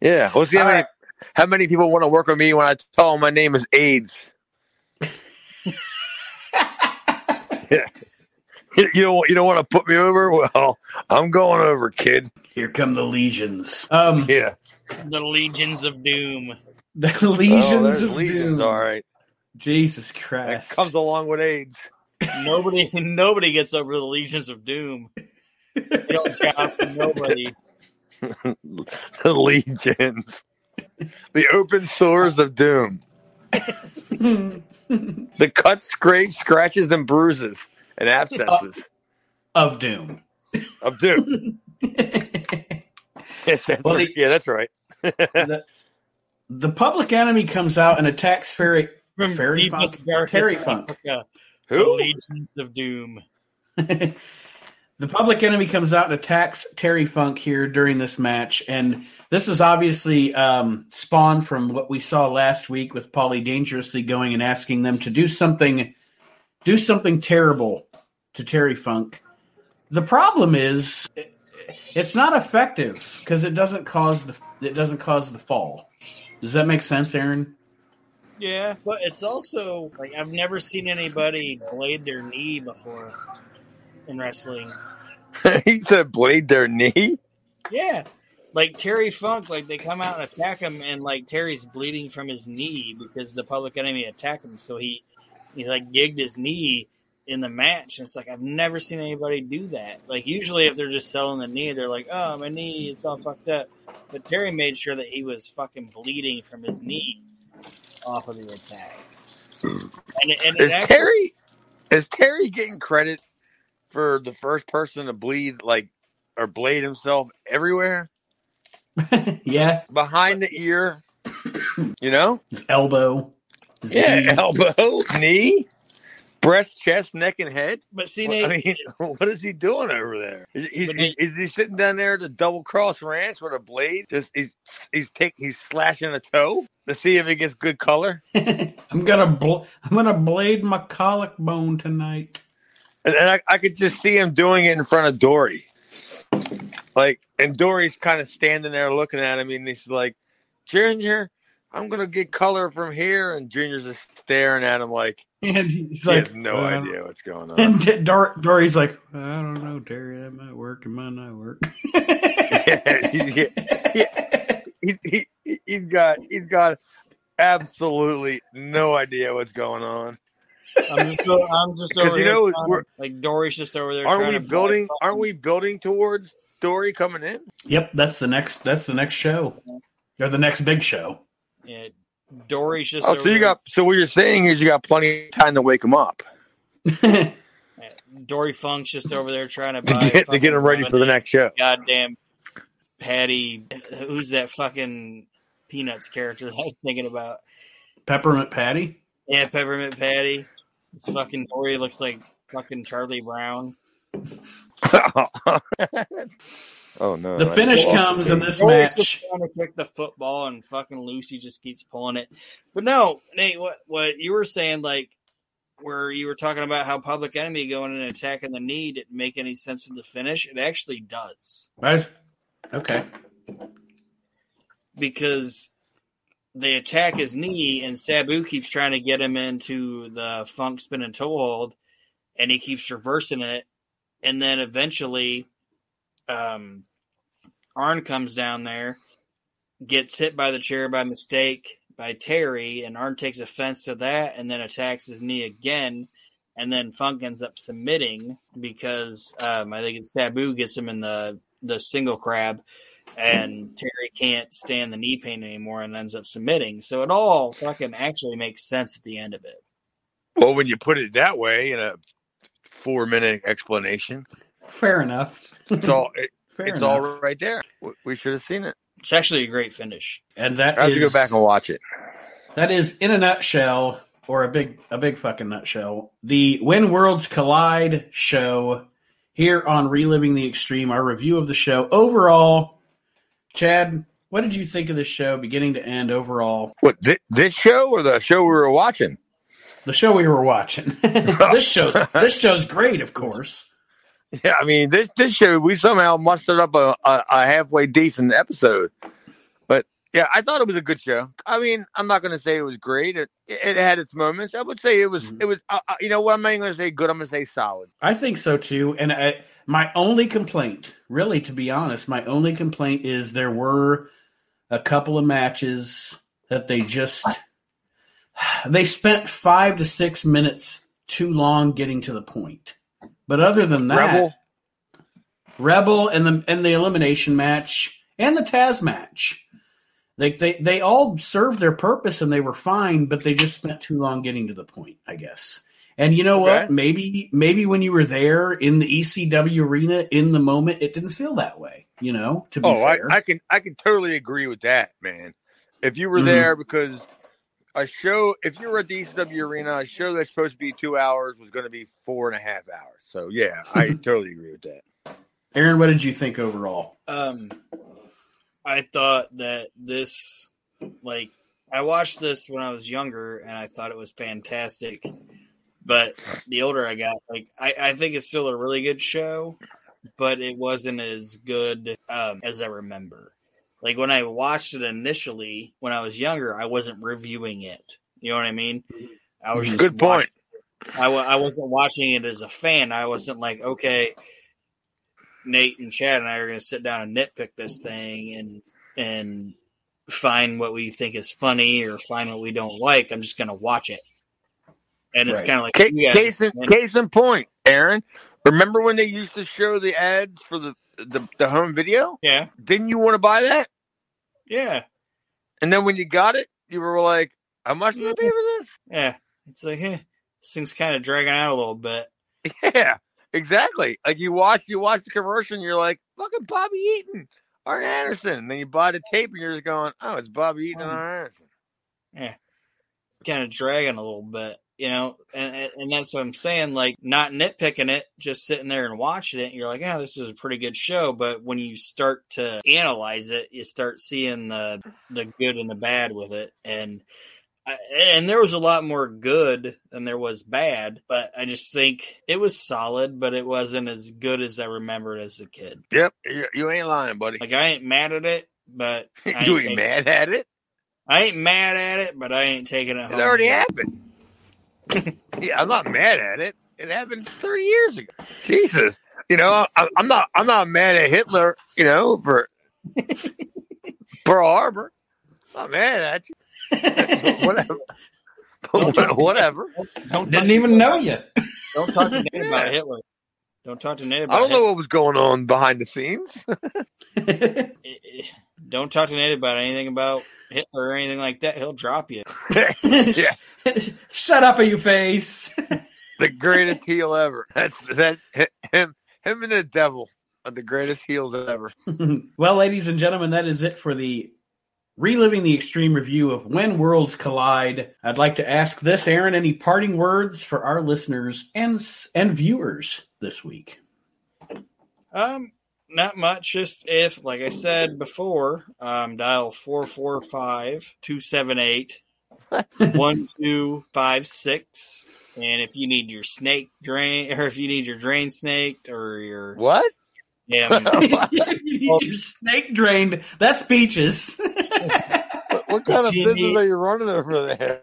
Yeah. We'll see how many people want to work with me when I tell them my name is AIDS. Yeah. You don't want to put me over? Well, I'm going over, kid. Here come the legions. Yeah. The legions of doom. The legions of legions, doom. All right. Jesus Christ. That comes along with AIDS. Nobody gets over the legions of doom. They don't job for nobody. The legions. The open sores of doom. The cuts, scrapes, scratches, and bruises and abscesses. Of doom. Of doom. Yeah, that's right. the Public Enemy comes out and attacks Terry Funk. Who? The legions of doom. The Public Enemy comes out and attacks Terry Funk here during this match. And this is obviously spawned from what we saw last week with Paulie dangerously going and asking them to do something terrible to Terry Funk. The problem is it's not effective because it doesn't cause the fall. Does that make sense, Aaron? Yeah, but it's also like I've never seen anybody blade their knee before in wrestling. He said blade their knee? Yeah. Like Terry Funk, like they come out and attack him and like Terry's bleeding from his knee because the Public Enemy attacked him. So he like gigged his knee in the match. And it's like I've never seen anybody do that. Like usually if they're just selling the knee, they're like, oh, my knee, it's all fucked up. But Terry made sure that he was fucking bleeding from his knee off of the attack. Is Terry getting credit for the first person to bleed or blade himself everywhere? Yeah. Behind the ear. You know? His elbow. Elbow, knee, breast, chest, neck, and head. But see, Nate, what is he doing over there? Is he sitting down there at the Double Cross Ranch with a blade? He's slashing a toe to see if it gets good color. I'm gonna blade my collarbone tonight. And I could just see him doing it in front of Dory. Like, and Dory's kind of standing there looking at him, and he's like, Junior, I'm going to get color from here. And Junior's just staring at him like, and he has no idea what's going on. And Dory's like, I don't know, Terry, that might work. It might not work. Yeah. He's got absolutely no idea what's going on. I'm just over here. You know, like Dory's just over there. Aren't we building towards Dory coming in? Yep, that's the next show. Or the next big show. Yeah. Dory's just over there. So what you're saying is you got plenty of time to wake him up. Yeah, Dory Funk's just over there trying to get him ready for the next show. Goddamn Patty, who's that fucking Peanuts character that I was thinking about? Peppermint Patty? Yeah, Peppermint Patty. This fucking Dory looks like fucking Charlie Brown. Oh, no. The finish comes in this match. Just trying to kick the football, and fucking Lucy just keeps pulling it. But no, Nate, what you were saying, like, where you were talking about how Public Enemy going and attacking the knee didn't make any sense of the finish, it actually does. Right. Okay. Because they attack his knee, and Sabu keeps trying to get him into the Funk spin and toe hold, and he keeps reversing it. And then eventually, Arn comes down there, gets hit by the chair by mistake by Terry, and Arn takes offense to that and then attacks his knee again. And then Funk ends up submitting because I think it's Sabu gets him in the single crab. And Terry can't stand the knee pain anymore and ends up submitting. So it all fucking actually makes sense at the end of it. Well, when you put it that way in a 4-minute explanation. Fair enough. It's all right there. We should have seen it. It's actually a great finish. And I have to go back and watch it. That is, in a nutshell, or a big fucking nutshell, the When Worlds Collide show here on Reliving the Extreme, our review of the show. Overall, Chad, what did you think of this show, beginning to end, overall? What, this show or the show we were watching? The show we were watching. This show's great, of course. Yeah, I mean, this show, we somehow mustered up a halfway decent episode. But, yeah, I thought it was a good show. I mean, I'm not going to say it was great. It had its moments. I would say it was you know what, I'm not going to say good, I'm going to say solid. I think so, too. And my only complaint, really, to be honest, my only complaint is there were a couple of matches that they spent 5 to 6 minutes too long getting to the point. But other than that, Rebel and the elimination match and the Taz match, they all served their purpose and they were fine, but they just spent too long getting to the point, I guess. And you know what? Maybe when you were there in the ECW arena in the moment, it didn't feel that way. You know, to be fair, I can totally agree with that, man. If you were there because a show, if you were at the ECW arena, a show that's supposed to be 2 hours was going to be 4.5 hours. So, yeah, I totally agree with that. Aaron, what did you think overall? I thought that this, like, I watched this when I was younger, and I thought it was fantastic. But the older I got, like, I think it's still a really good show, but it wasn't as good as I remember. Like, when I watched it initially, when I was younger, I wasn't reviewing it. You know what I mean? I was just good point. I wasn't watching it as a fan. I wasn't like, okay, Nate and Chad and I are going to sit down and nitpick this thing and find what we think is funny or find what we don't like. I'm just going to watch it. And it's kind of like case in point, Aaron. Remember when they used to show the ads for the home video? Yeah. Didn't you want to buy that? Yeah. And then when you got it, you were like, "How much did I pay for this?" Yeah. It's like, hey, this thing's kind of dragging out a little bit. Yeah. Exactly. Like you watch the commercial, and you're like, "Fucking Bobby Eaton, Arn Anderson." And then you buy the tape, and you're just going, "Oh, it's Bobby Eaton and Arn Anderson." Yeah. It's kind of dragging a little bit. You know, and that's what I'm saying, like, not nitpicking it, just sitting there and watching it. And you're like, yeah, this is a pretty good show. But when you start to analyze it, you start seeing the good and the bad with it. And there was a lot more good than there was bad. But I just think it was solid, but it wasn't as good as I remembered as a kid. Yep. You ain't lying, buddy. Like, I ain't mad at it, but I you ain't mad at it. I ain't mad at it, but I ain't taking it home. It already happened. Yeah, I'm not mad at it. It happened 30 years ago. Jesus, you know, I'm not mad at Hitler. You know, for Pearl Harbor, I'm not mad at you. Whatever. Whatever. Don't didn't even know you. Don't talk to Nate about Hitler. Don't talk to Nate about. I don't know what was going on behind the scenes. Don't talk to Nate about anything about Hitler or anything like that. He'll drop you. Yeah. Shut up, you face. The greatest heel ever. That's him and the devil are the greatest heels ever. Well, ladies and gentlemen, that is it for the Reliving the Extreme review of When Worlds Collide. I'd like to ask this, Aaron, any parting words for our listeners and viewers this week? Not much. Just if, like I said before, dial 445-278-1256. And if you need your snake drain, or if you need your drain snaked, or your what? Yeah, if you need your snake drained, that's Peaches. What kind of business are you running over there?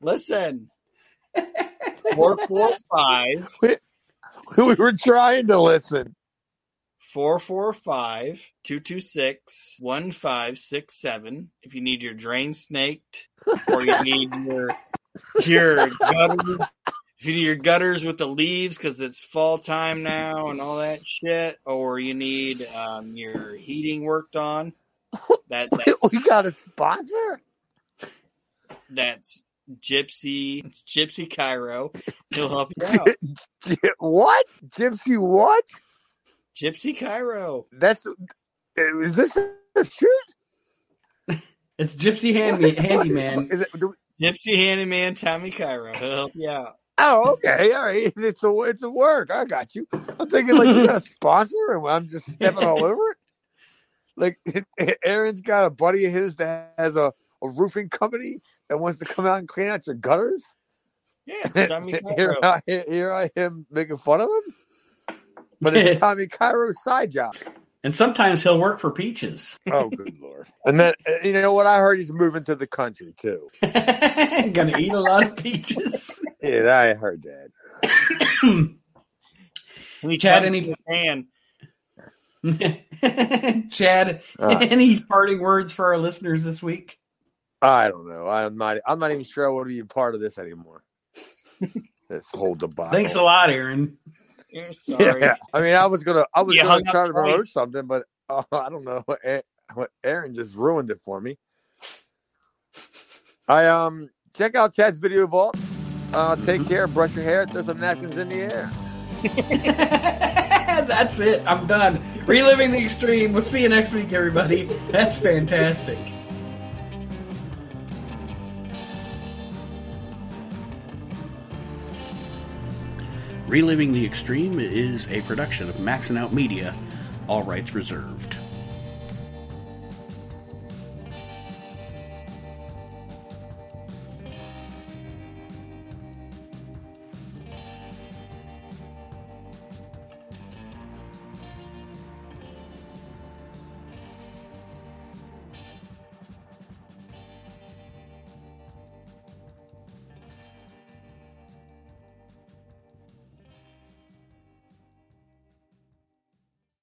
Listen. 445. We were trying to listen. 445-226-1567. If you need your drain snaked, or you need your gutters, if you need your gutters with the leaves because it's fall time now and all that shit, or you need your heating worked on. We got a sponsor. That's Gypsy. It's Gypsy Cairo. He'll help you out. What? Gypsy what? Gypsy Cairo. Is this the truth? It's Gypsy Handyman. Gypsy Handyman Tommy Cairo. He'll help you out. Oh, okay. All right. It's a work. I got you. I'm thinking, like, you got a sponsor and I'm just stepping all over it. Like, Aaron's got a buddy of his that has a roofing company that wants to come out and clean out your gutters? Yeah, Tommy Cairo. Here I am making fun of him? But it's Tommy Cairo's side job. And sometimes he'll work for Peaches. Oh, good Lord. And then, you know what? I heard he's moving to the country, too. Gonna eat a lot of peaches. Yeah, I heard that. Chad, any parting words for our listeners this week? I don't know. I'm not even sure I want to be a part of this anymore. This whole debacle. Thanks a lot, Aaron. You're sorry. Yeah. I mean, I was gonna try to promote something, but I don't know. Aaron just ruined it for me. I check out Chad's video vault. Take care. Brush your hair. Throw some napkins in the air. That's it. I'm done. Reliving the Extreme. We'll see you next week, everybody. That's fantastic. Reliving the Extreme is a production of Maxson Out Media, all rights reserved.